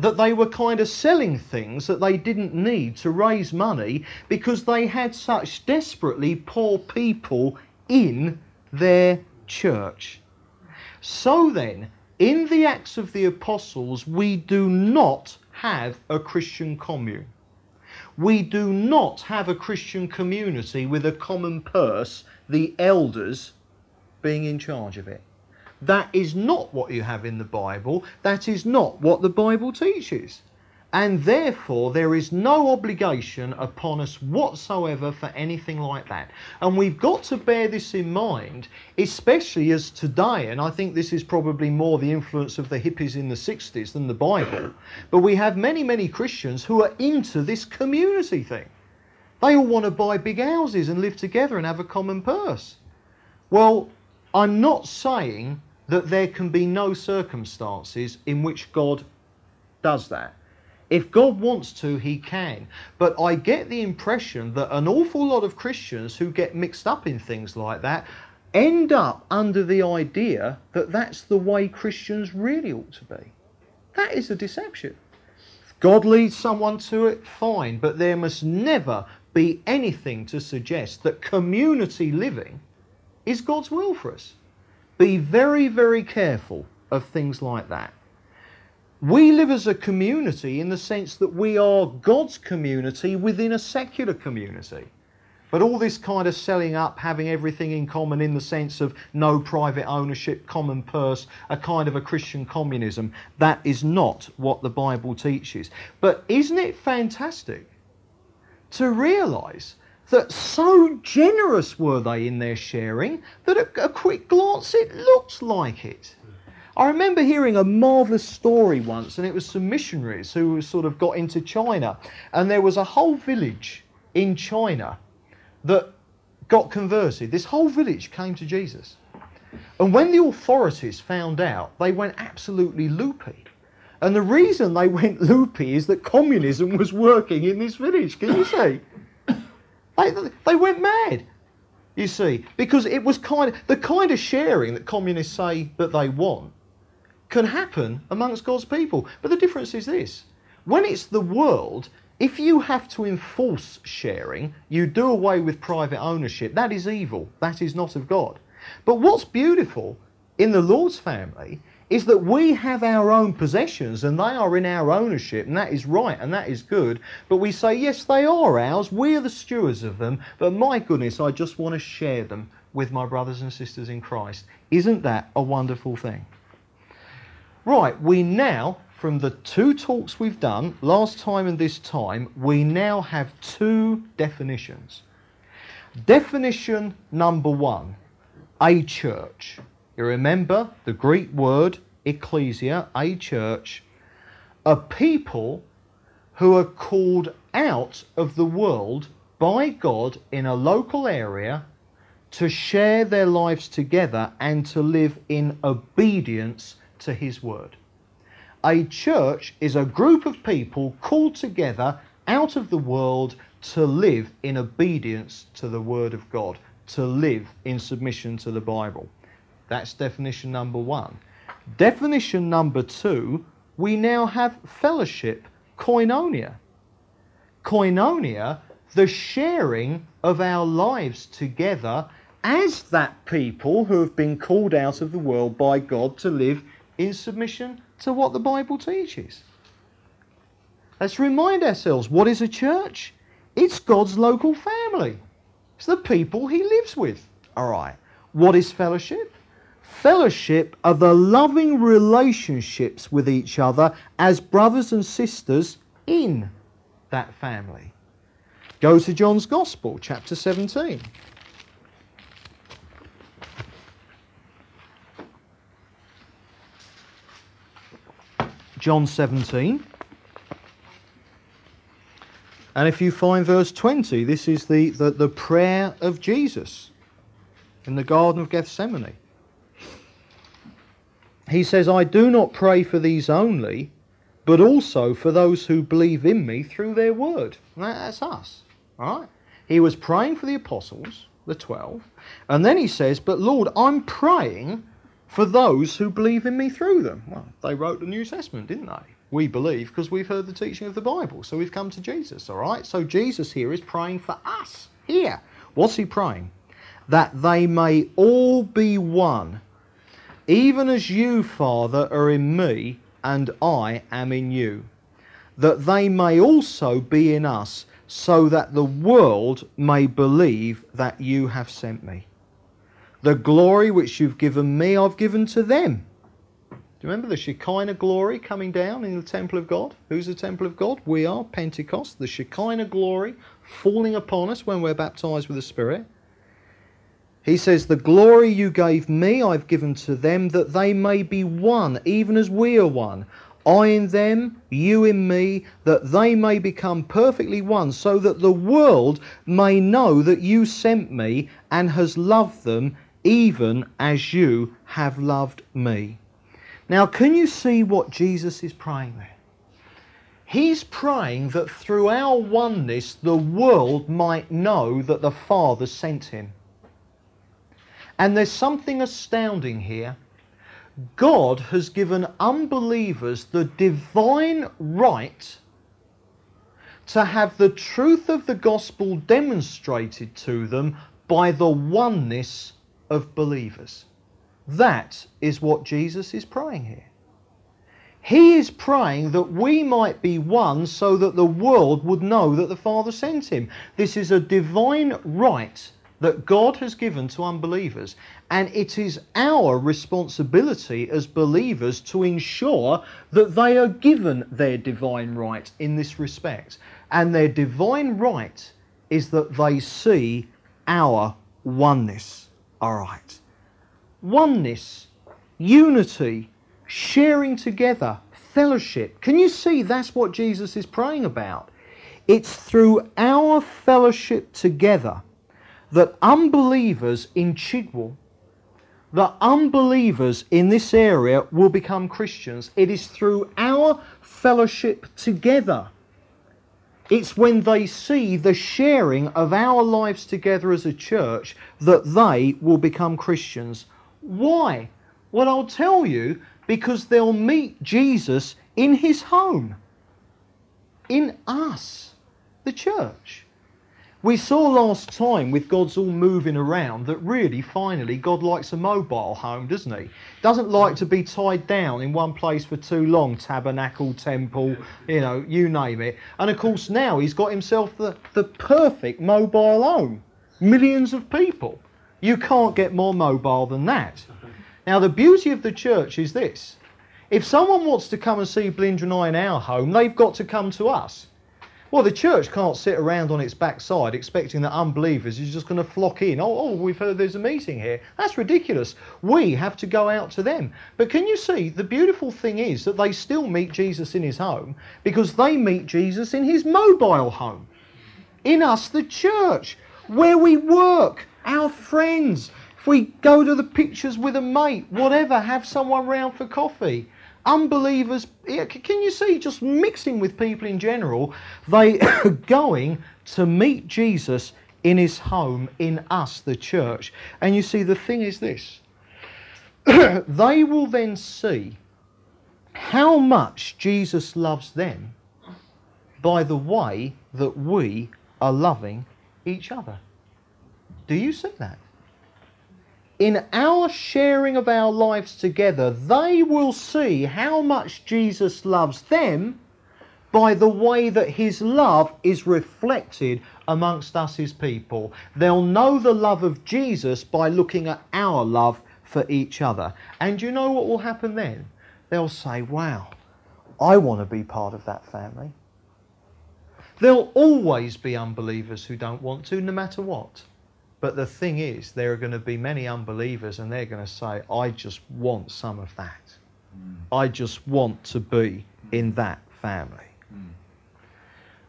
that they were kind of selling things that they didn't need to raise money because they had such desperately poor people in their church. So then, in the Acts of the Apostles, we do not have a Christian commune. We do not have a Christian community with a common purse, the elders being in charge of it. That is not what you have in the Bible. That is not what the Bible teaches. And therefore, there is no obligation upon us whatsoever for anything like that. And we've got to bear this in mind, especially as today, and I think this is probably more the influence of the hippies in the 60s than the Bible, but we have many, many Christians who are into this community thing. They all want to buy big houses and live together and have a common purse. Well, I'm not saying that there can be no circumstances in which God does that. If God wants to, he can. But I get the impression that an awful lot of Christians who get mixed up in things like that end up under the idea that that's the way Christians really ought to be. That is a deception. If God leads someone to it, fine. But there must never be anything to suggest that community living is God's will for us. Be very, very careful of things like that. We live as a community in the sense that we are God's community within a secular community. But all this kind of selling up, having everything in common in the sense of no private ownership, common purse, a kind of a Christian communism, that is not what the Bible teaches. But isn't it fantastic to realise that so generous were they in their sharing that at a quick glance it looks like it. I remember hearing a marvellous story once, and it was some missionaries who sort of got into China, and there was a whole village in China that got converted. This whole village came to Jesus. And when the authorities found out, they went absolutely loopy. And the reason they went loopy is that communism was working in this village, can you see? They went mad, you see, because it was the kind of sharing that communists say that they want can happen amongst God's people. But the difference is this. When it's the world, if you have to enforce sharing, you do away with private ownership. That is evil. That is not of God. But what's beautiful in the Lord's family is that we have our own possessions and they are in our ownership, and that is right and that is good. But we say, yes, they are ours. We are the stewards of them. But my goodness, I just want to share them with my brothers and sisters in Christ. Isn't that a wonderful thing? Right, we now, from the two talks we've done, last time and this time, we now have two definitions. Definition number one, a church. You remember the Greek word, ekklesia, a church, a people who are called out of the world by God in a local area to share their lives together and to live in obedience to his word. A church is a group of people called together out of the world to live in obedience to the word of God, to live in submission to the Bible. That's definition number one. Definition number two, we now have fellowship, koinonia. Koinonia, the sharing of our lives together as that people who have been called out of the world by God to live in submission to what the Bible teaches. Let's remind ourselves, what is a church? It's God's local family. It's the people he lives with. All right. What is fellowship? Fellowship are the loving relationships with each other as brothers and sisters in that family. Go to John's Gospel, chapter 17. John 17. And if you find verse 20, this is the prayer of Jesus in the Garden of Gethsemane. He says, I do not pray for these only, but also for those who believe in me through their word. That's us, all right? He was praying for the apostles, the 12, and then he says, but Lord, I'm praying for those who believe in me through them. Well, they wrote the New Testament, didn't they? We believe because we've heard the teaching of the Bible, so we've come to Jesus, all right? So Jesus here is praying for us here. What's he praying? That they may all be one, even as you, Father, are in me, and I am in you, that they may also be in us, so that the world may believe that you have sent me. The glory which you've given me, I've given to them. Do you remember the Shekinah glory coming down in the temple of God? Who's the temple of God? We are, Pentecost, the Shekinah glory falling upon us when we're baptized with the Spirit. He says, the glory you gave me, I've given to them, that they may be one, even as we are one. I in them, you in me, that they may become perfectly one, so that the world may know that you sent me and has loved them, even as you have loved me. Now, can you see what Jesus is praying there? He's praying that through our oneness, the world might know that the Father sent him. And there's something astounding here. God has given unbelievers the divine right to have the truth of the gospel demonstrated to them by the oneness of believers. That is what Jesus is praying here. He is praying that we might be one so that the world would know that the Father sent him. This is a divine right that God has given to unbelievers, and it is our responsibility as believers to ensure that they are given their divine right in this respect, and their divine right is that they see our oneness. All right. Oneness, unity, sharing together, fellowship. Can you see that's what Jesus is praying about? It's through our fellowship together that unbelievers in Chigwell, that unbelievers in this area will become Christians. It is through our our fellowship together. It's when they see the sharing of our lives together as a church that they will become Christians. Why? Well, I'll tell you, because they'll meet Jesus in his home, in us, the church. We saw last time with God's all moving around that really, finally, God likes a mobile home, doesn't he? Doesn't like to be tied down in one place for too long, tabernacle, temple, you name it. And of course now he's got himself the perfect mobile home. Millions of people. You can't get more mobile than that. Now the beauty of the church is this. If someone wants to come and see Blinder and I in our home, they've got to come to us. Well, the church can't sit around on its backside expecting that unbelievers is just going to flock in. Oh, we've heard there's a meeting here. That's ridiculous. We have to go out to them. But can you see, the beautiful thing is that they still meet Jesus in his home because they meet Jesus in his mobile home. In us, the church, where we work, our friends. If we go to the pictures with a mate, whatever, have someone round for coffee. Unbelievers, can you see, just mixing with people in general, they are going to meet Jesus in his home, in us, the church. And you see, the thing is this. They will then see how much Jesus loves them by the way that we are loving each other. Do you see that? In our sharing of our lives together, they will see how much Jesus loves them by the way that his love is reflected amongst us, his people. They'll know the love of Jesus by looking at our love for each other. And you know what will happen then? They'll say, wow, I want to be part of that family. There'll always be unbelievers who don't want to, no matter what. But the thing is, there are going to be many unbelievers and they're going to say, I just want some of that. I just want to be in that family.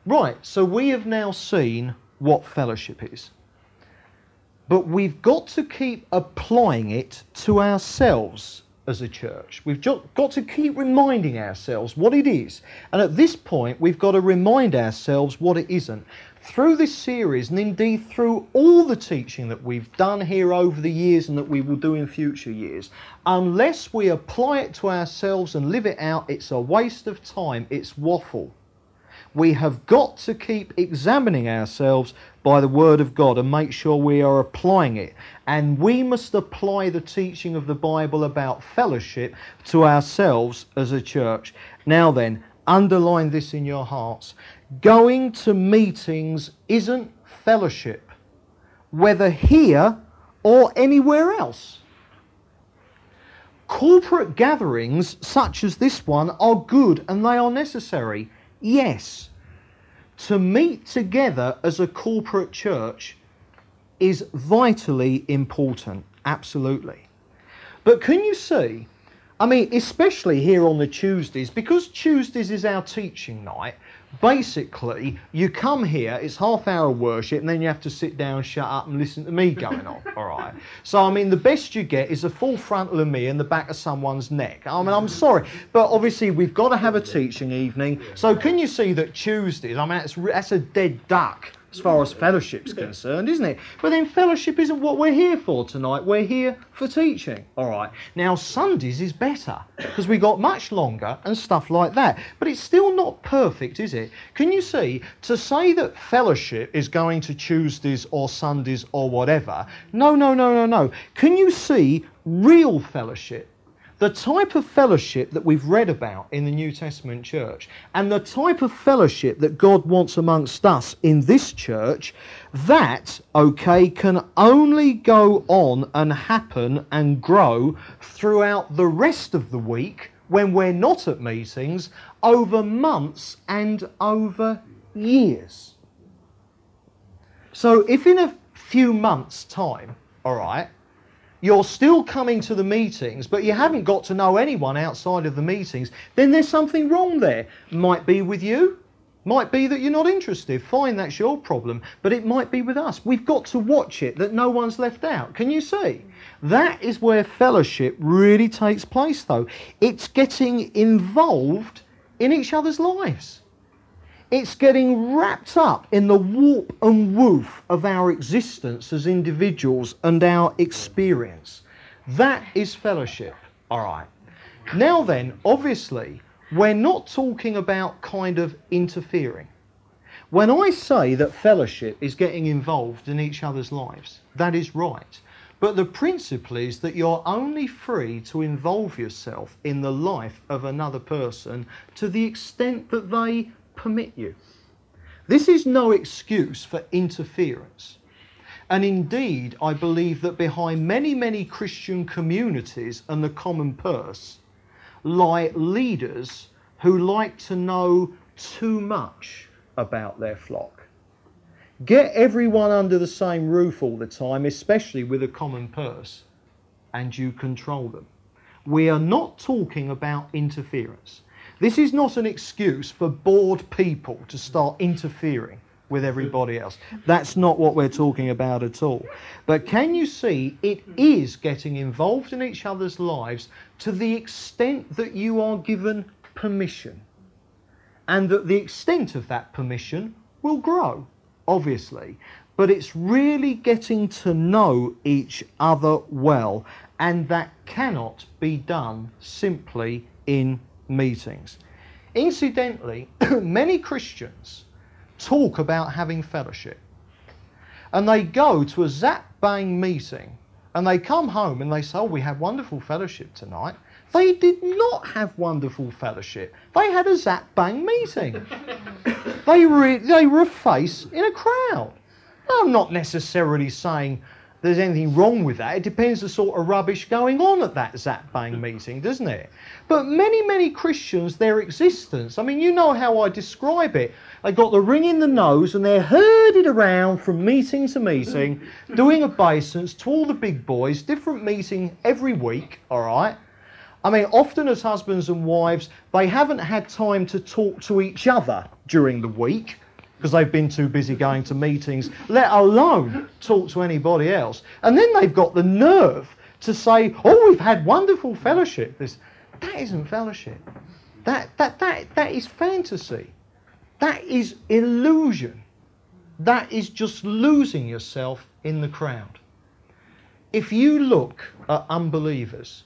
Right, so we have now seen what fellowship is. But we've got to keep applying it to ourselves as a church. We've got to keep reminding ourselves what it is. And at this point, we've got to remind ourselves what it isn't. Through this series, and indeed through all the teaching that we've done here over the years and that we will do in future years, unless we apply it to ourselves and live it out, it's a waste of time, it's waffle. We have got to keep examining ourselves by the Word of God and make sure we are applying it. And we must apply the teaching of the Bible about fellowship to ourselves as a church. Now then, underline this in your hearts. Going to meetings isn't fellowship, whether here or anywhere else. Corporate gatherings such as this one are good and they are necessary. Yes, to meet together as a corporate church is vitally important, absolutely. But can you see, especially here on the Tuesdays, because Tuesdays is our teaching night, basically you come here, it's half hour of worship and then you have to sit down, shut up and listen to me going on, all right? So the best you get is a full frontal of me and the back of someone's neck. I'm sorry, but obviously we've got to have a teaching evening. So can you see that Tuesdays, that's a dead duck as far as fellowship's concerned, isn't it? But then fellowship isn't what we're here for tonight. We're here for teaching. All right. Now, Sundays is better because we got much longer and stuff like that. But it's still not perfect, is it? Can you see, to say that fellowship is going to Tuesdays or Sundays or whatever, no. Can you see real fellowship? The type of fellowship that we've read about in the New Testament church and the type of fellowship that God wants amongst us in this church, that can only go on and happen and grow throughout the rest of the week when we're not at meetings, over months and over years. So if in a few months' time, all right, you're still coming to the meetings, but you haven't got to know anyone outside of the meetings, then there's something wrong there. Might be with you, might be that you're not interested. Fine, that's your problem, but it might be with us. We've got to watch it, that no one's left out. Can you see? That is where fellowship really takes place, though. It's getting involved in each other's lives. It's getting wrapped up in the warp and woof of our existence as individuals and our experience. That is fellowship. All right. Now then, obviously, we're not talking about kind of interfering. When I say that fellowship is getting involved in each other's lives, that is right. But the principle is that you're only free to involve yourself in the life of another person to the extent that they permit you. This is no excuse for interference. And indeed, I believe that behind many, many Christian communities and the common purse lie leaders who like to know too much about their flock. Get everyone under the same roof all the time, especially with a common purse, and you control them. We are not talking about interference. This is not an excuse for bored people to start interfering with everybody else. That's not what we're talking about at all. But can you see it is getting involved in each other's lives to the extent that you are given permission, and that the extent of that permission will grow, obviously. But it's really getting to know each other well, and that cannot be done simply in meetings. Incidentally, many Christians talk about having fellowship, and they go to a zap-bang meeting, and they come home and they say, we had wonderful fellowship tonight. They did not have wonderful fellowship. They had a zap-bang meeting. They were a face in a crowd. Now, I'm not necessarily saying there's anything wrong with that. It depends the sort of rubbish going on at that zap-bang meeting, doesn't it? But many, many Christians, their existence, I mean, you know how I describe it. They got the ring in the nose and they're herded around from meeting to meeting, doing obeisance to all the big boys, different meeting every week, all right? I mean, often as husbands and wives, they haven't had time to talk to each other during the week, because they've been too busy going to meetings, let alone talk to anybody else. And then they've got the nerve to say, we've had wonderful fellowship. That isn't fellowship. That is fantasy. That is illusion. That is just losing yourself in the crowd. If you look at unbelievers,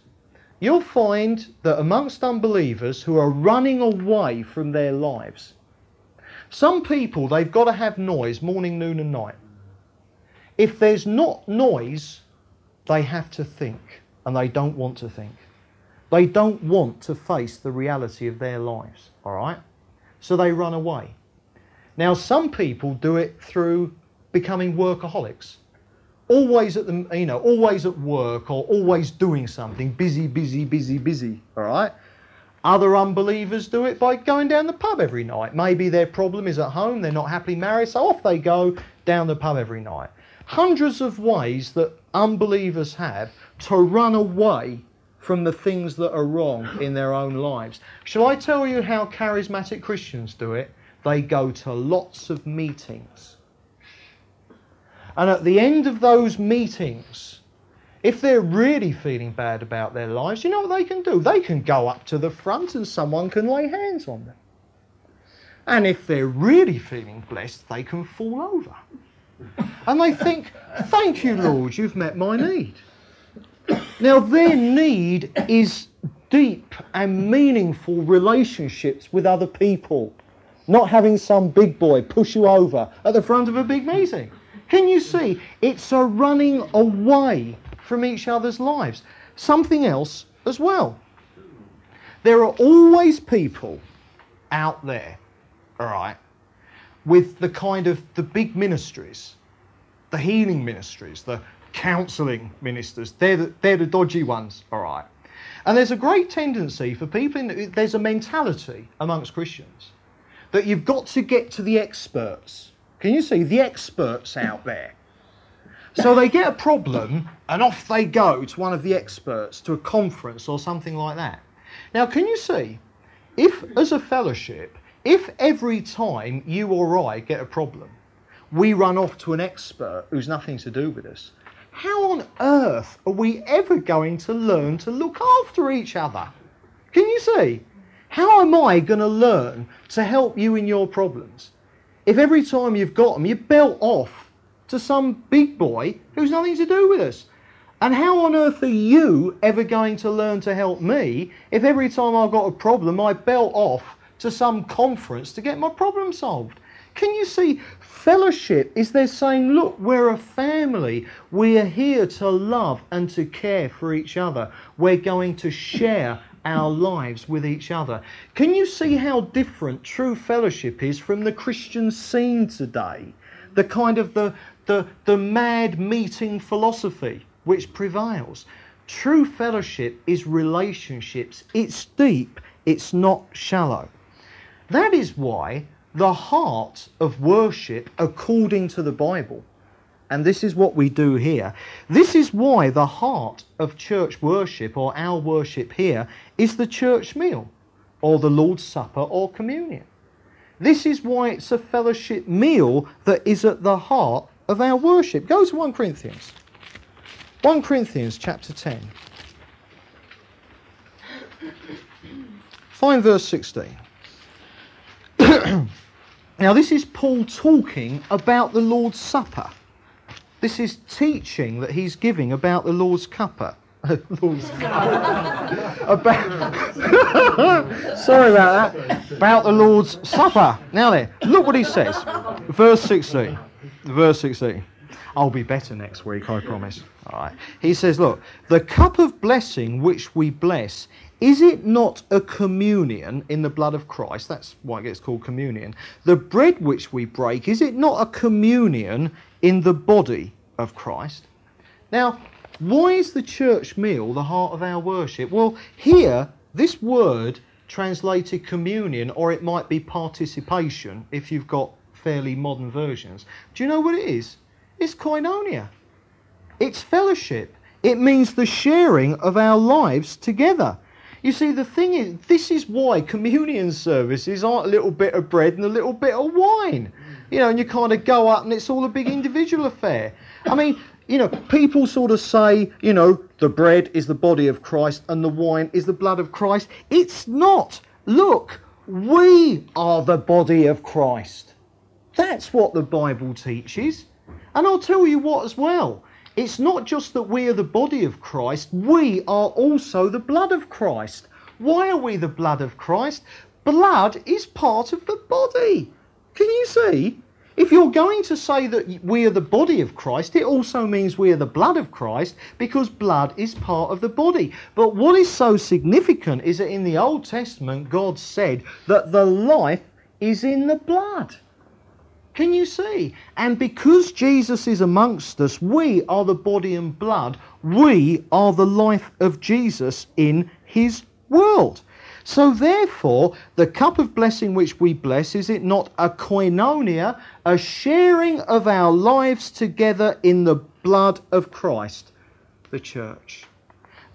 you'll find that amongst unbelievers who are running away from their lives, some people, they've got to have noise morning, noon and night. If there's not noise, they have to think, and they don't want to think. They don't want to face the reality of their lives, all right? So they run away. Now, some people do it through becoming workaholics. Always at the, always at work or always doing something, busy, all right? Other unbelievers do it by going down the pub every night. Maybe their problem is at home, they're not happily married, so off they go down the pub every night. Hundreds of ways that unbelievers have to run away from the things that are wrong in their own lives. Shall I tell you how charismatic Christians do it? They go to lots of meetings. And at the end of those meetings, if they're really feeling bad about their lives, you know what they can do? They can go up to the front and someone can lay hands on them. And if they're really feeling blessed, they can fall over. And they think, thank you, Lord, you've met my need. Now, their need is deep and meaningful relationships with other people, not having some big boy push you over at the front of a big meeting. Can you see? It's a running away from each other's lives. Something else as well. There are always people out there, all right, with the kind of the big ministries, the healing ministries, the counselling ministers. They're the dodgy ones, all right. And there's a great tendency for people, there's a mentality amongst Christians that you've got to get to the experts. Can you see? The experts out there. So they get a problem and off they go to one of the experts, to a conference or something like that. Now, can you see, if as a fellowship, if every time you or I get a problem, we run off to an expert who's nothing to do with us, how on earth are we ever going to learn to look after each other? Can you see? How am I going to learn to help you in your problems if every time you've got them, you belt off to some big boy who's nothing to do with us? And how on earth are you ever going to learn to help me if every time I've got a problem, I belt off to some conference to get my problem solved? Can you see? Fellowship is they're saying, look, we're a family. We're here to love and to care for each other. We're going to share our lives with each other. Can you see how different true fellowship is from the Christian scene today? The kind of the mad meeting philosophy which prevails. True fellowship is relationships. It's deep, it's not shallow. That is why the heart of worship, according to the Bible, and this is what we do here, this is why the heart of church worship, or our worship here, is the church meal, or the Lord's Supper, or communion. This is why it's a fellowship meal that is at the heart of our worship. Go to 1 Corinthians. 1 Corinthians chapter 10. Find verse 16. Now this is Paul talking about the Lord's Supper. This is teaching that he's giving about the Lord's Cuppa. Lord's Cuppa. Sorry about that. About the Lord's Supper. Now then, look what he says. Verse 16. Verse 16. I'll be better next week, I promise. All right. He says, look, the cup of blessing which we bless, is it not a communion in the blood of Christ? That's why it gets called communion. The bread which we break, is it not a communion in the body of Christ? Now, why is the church meal the heart of our worship? Well, here, this word translated communion, or it might be participation, if you've got fairly modern versions. Do you know what it is? It's koinonia. It's fellowship. It means the sharing of our lives together. You see, the thing is, this is why communion services aren't a little bit of bread and a little bit of wine. You know, and you kind of go up and it's all a big individual affair. I mean, you know, people sort of say, you know, the bread is the body of Christ and the wine is the blood of Christ. It's not. Look, we are the body of Christ. That's what the Bible teaches. And I'll tell you what as well. It's not just that we are the body of Christ, we are also the blood of Christ. Why are we the blood of Christ? Blood is part of the body. Can you see? If you're going to say that we are the body of Christ, it also means we are the blood of Christ, because blood is part of the body. But what is so significant is that in the Old Testament, God said that the life is in the blood. Can you see? And because Jesus is amongst us, we are the body and blood. We are the life of Jesus in his world. So therefore, the cup of blessing which we bless, is it not a koinonia, a sharing of our lives together in the blood of Christ, the church?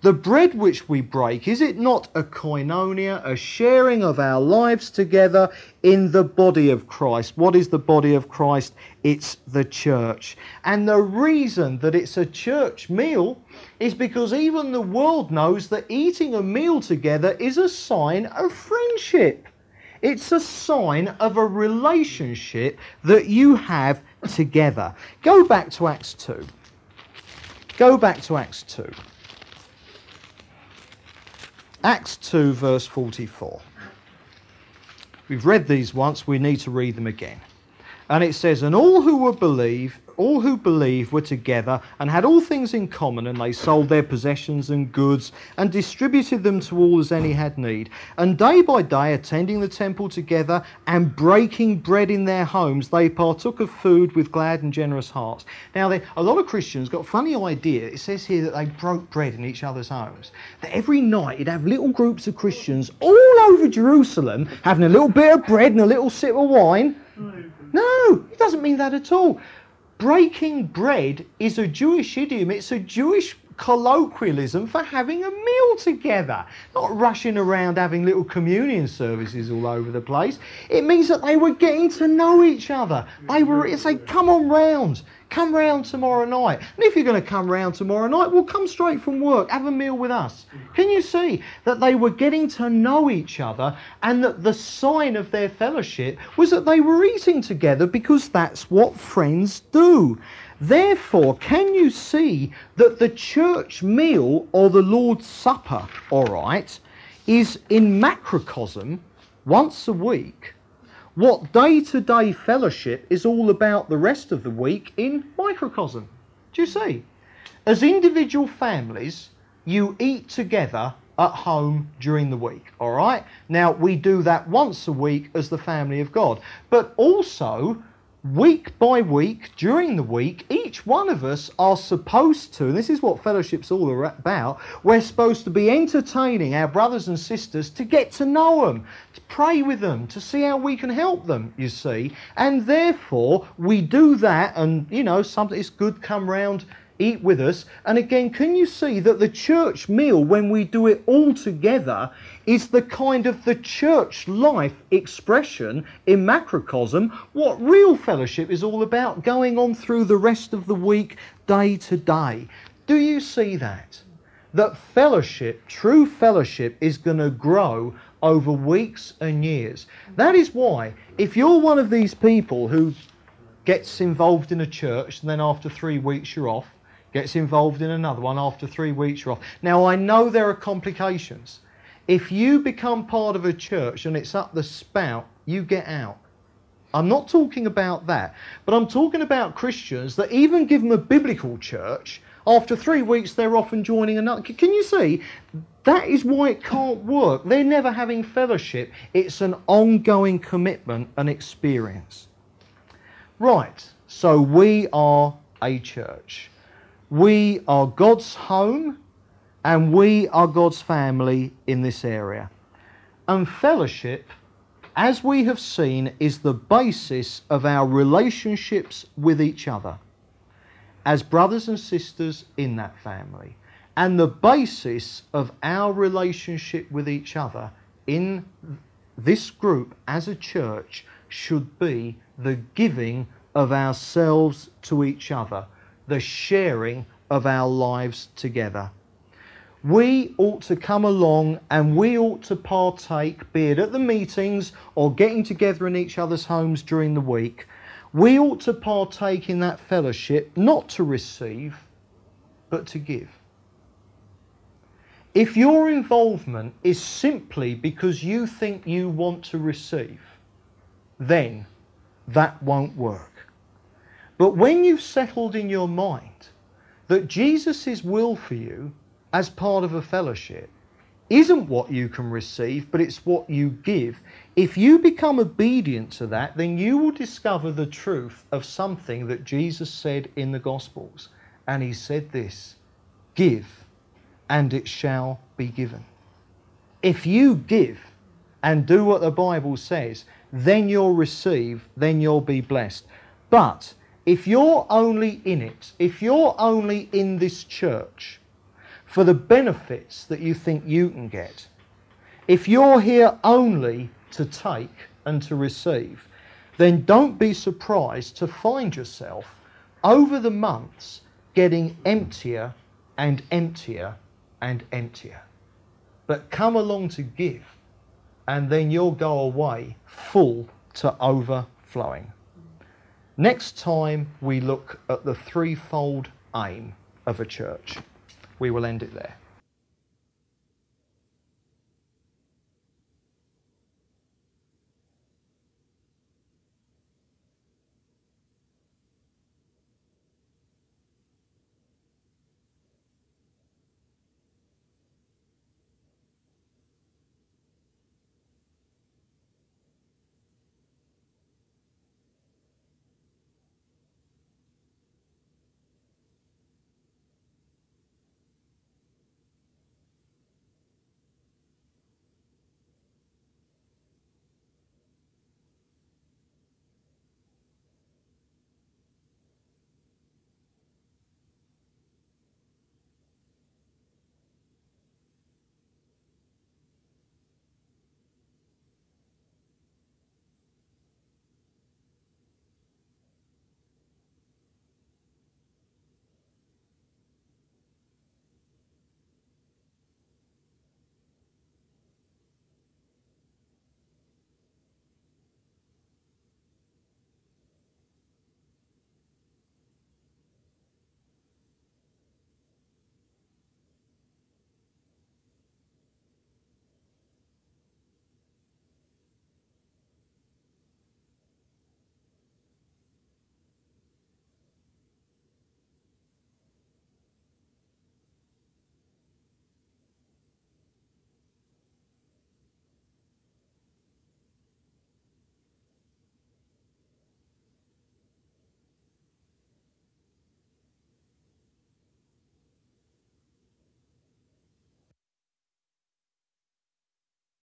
The bread which we break, is it not a koinonia, a sharing of our lives together in the body of Christ? What is the body of Christ? It's the church. And the reason that it's a church meal is because even the world knows that eating a meal together is a sign of friendship. It's a sign of a relationship that you have together. Go back to Acts 2. Go back to Acts 2. Acts 2, verse 44. We've read these once, we need to read them again. And it says, and all who believe were together and had all things in common, and they sold their possessions and goods and distributed them to all as any had need. And day by day, attending the temple together and breaking bread in their homes, they partook of food with glad and generous hearts. Now, a lot of Christians got a funny idea. It says here that they broke bread in each other's homes. That every night you'd have little groups of Christians all over Jerusalem having a little bit of bread and a little sip of wine. No, it doesn't mean that at all. Breaking bread is a Jewish idiom. It's a Jewish colloquialism for having a meal together, not rushing around having little communion services all over the place. It means that they were getting to know each other. They were saying, come on round. Come round tomorrow night. And if you're going to come round tomorrow night, well, come straight from work. Have a meal with us. Can you see that they were getting to know each other, and that the sign of their fellowship was that they were eating together, because that's what friends do. Therefore, can you see that the church meal, or the Lord's Supper, all right, is in macrocosm, once a week, what day-to-day fellowship is all about the rest of the week in microcosm? Do you see? As individual families, you eat together at home during the week, all right? Now, we do that once a week as the family of God, but also week by week, during the week, each one of us are supposed to, and this is what fellowship's all about, we're supposed to be entertaining our brothers and sisters, to get to know them, to pray with them, to see how we can help them, you see. And therefore, we do that, and, you know, something is good, come round, eat with us. And again, can you see that the church meal, when we do it all together, is the kind of the church life expression in macrocosm, what real fellowship is all about going on through the rest of the week, day to day. Do you see that? That fellowship, true fellowship, is going to grow over weeks and years. That is why, if you're one of these people who gets involved in a church and then after 3 weeks you're off, gets involved in another one, after 3 weeks you're off. Now, I know there are complications. If you become part of a church and it's up the spout, you get out. I'm not talking about that, but I'm talking about Christians that, even give them a biblical church, after 3 weeks they're off and joining another. Can you see? That is why it can't work. They're never having fellowship. It's an ongoing commitment and experience. Right, so we are a church. We are God's home, and we are God's family in this area. And fellowship, as we have seen, is the basis of our relationships with each other as brothers and sisters in that family, and the basis of our relationship with each other in this group as a church should be the giving of ourselves to each other, the sharing of our lives together. We ought to come along and we ought to partake, be it at the meetings or getting together in each other's homes during the week. We ought to partake in that fellowship, not to receive, but to give. If your involvement is simply because you think you want to receive, then that won't work. But when you've settled in your mind that Jesus' will for you as part of a fellowship isn't what you can receive, but it's what you give. If you become obedient to that, then you will discover the truth of something that Jesus said in the Gospels. And he said this, "Give, and it shall be given." If you give and do what the Bible says, then you'll receive, then you'll be blessed. But if you're only in it, if you're only in this church for the benefits that you think you can get, if you're here only to take and to receive, then don't be surprised to find yourself over the months getting emptier and emptier and emptier. But come along to give, and then you'll go away full to overflowing. Next time we look at the threefold aim of a church. We will end it there.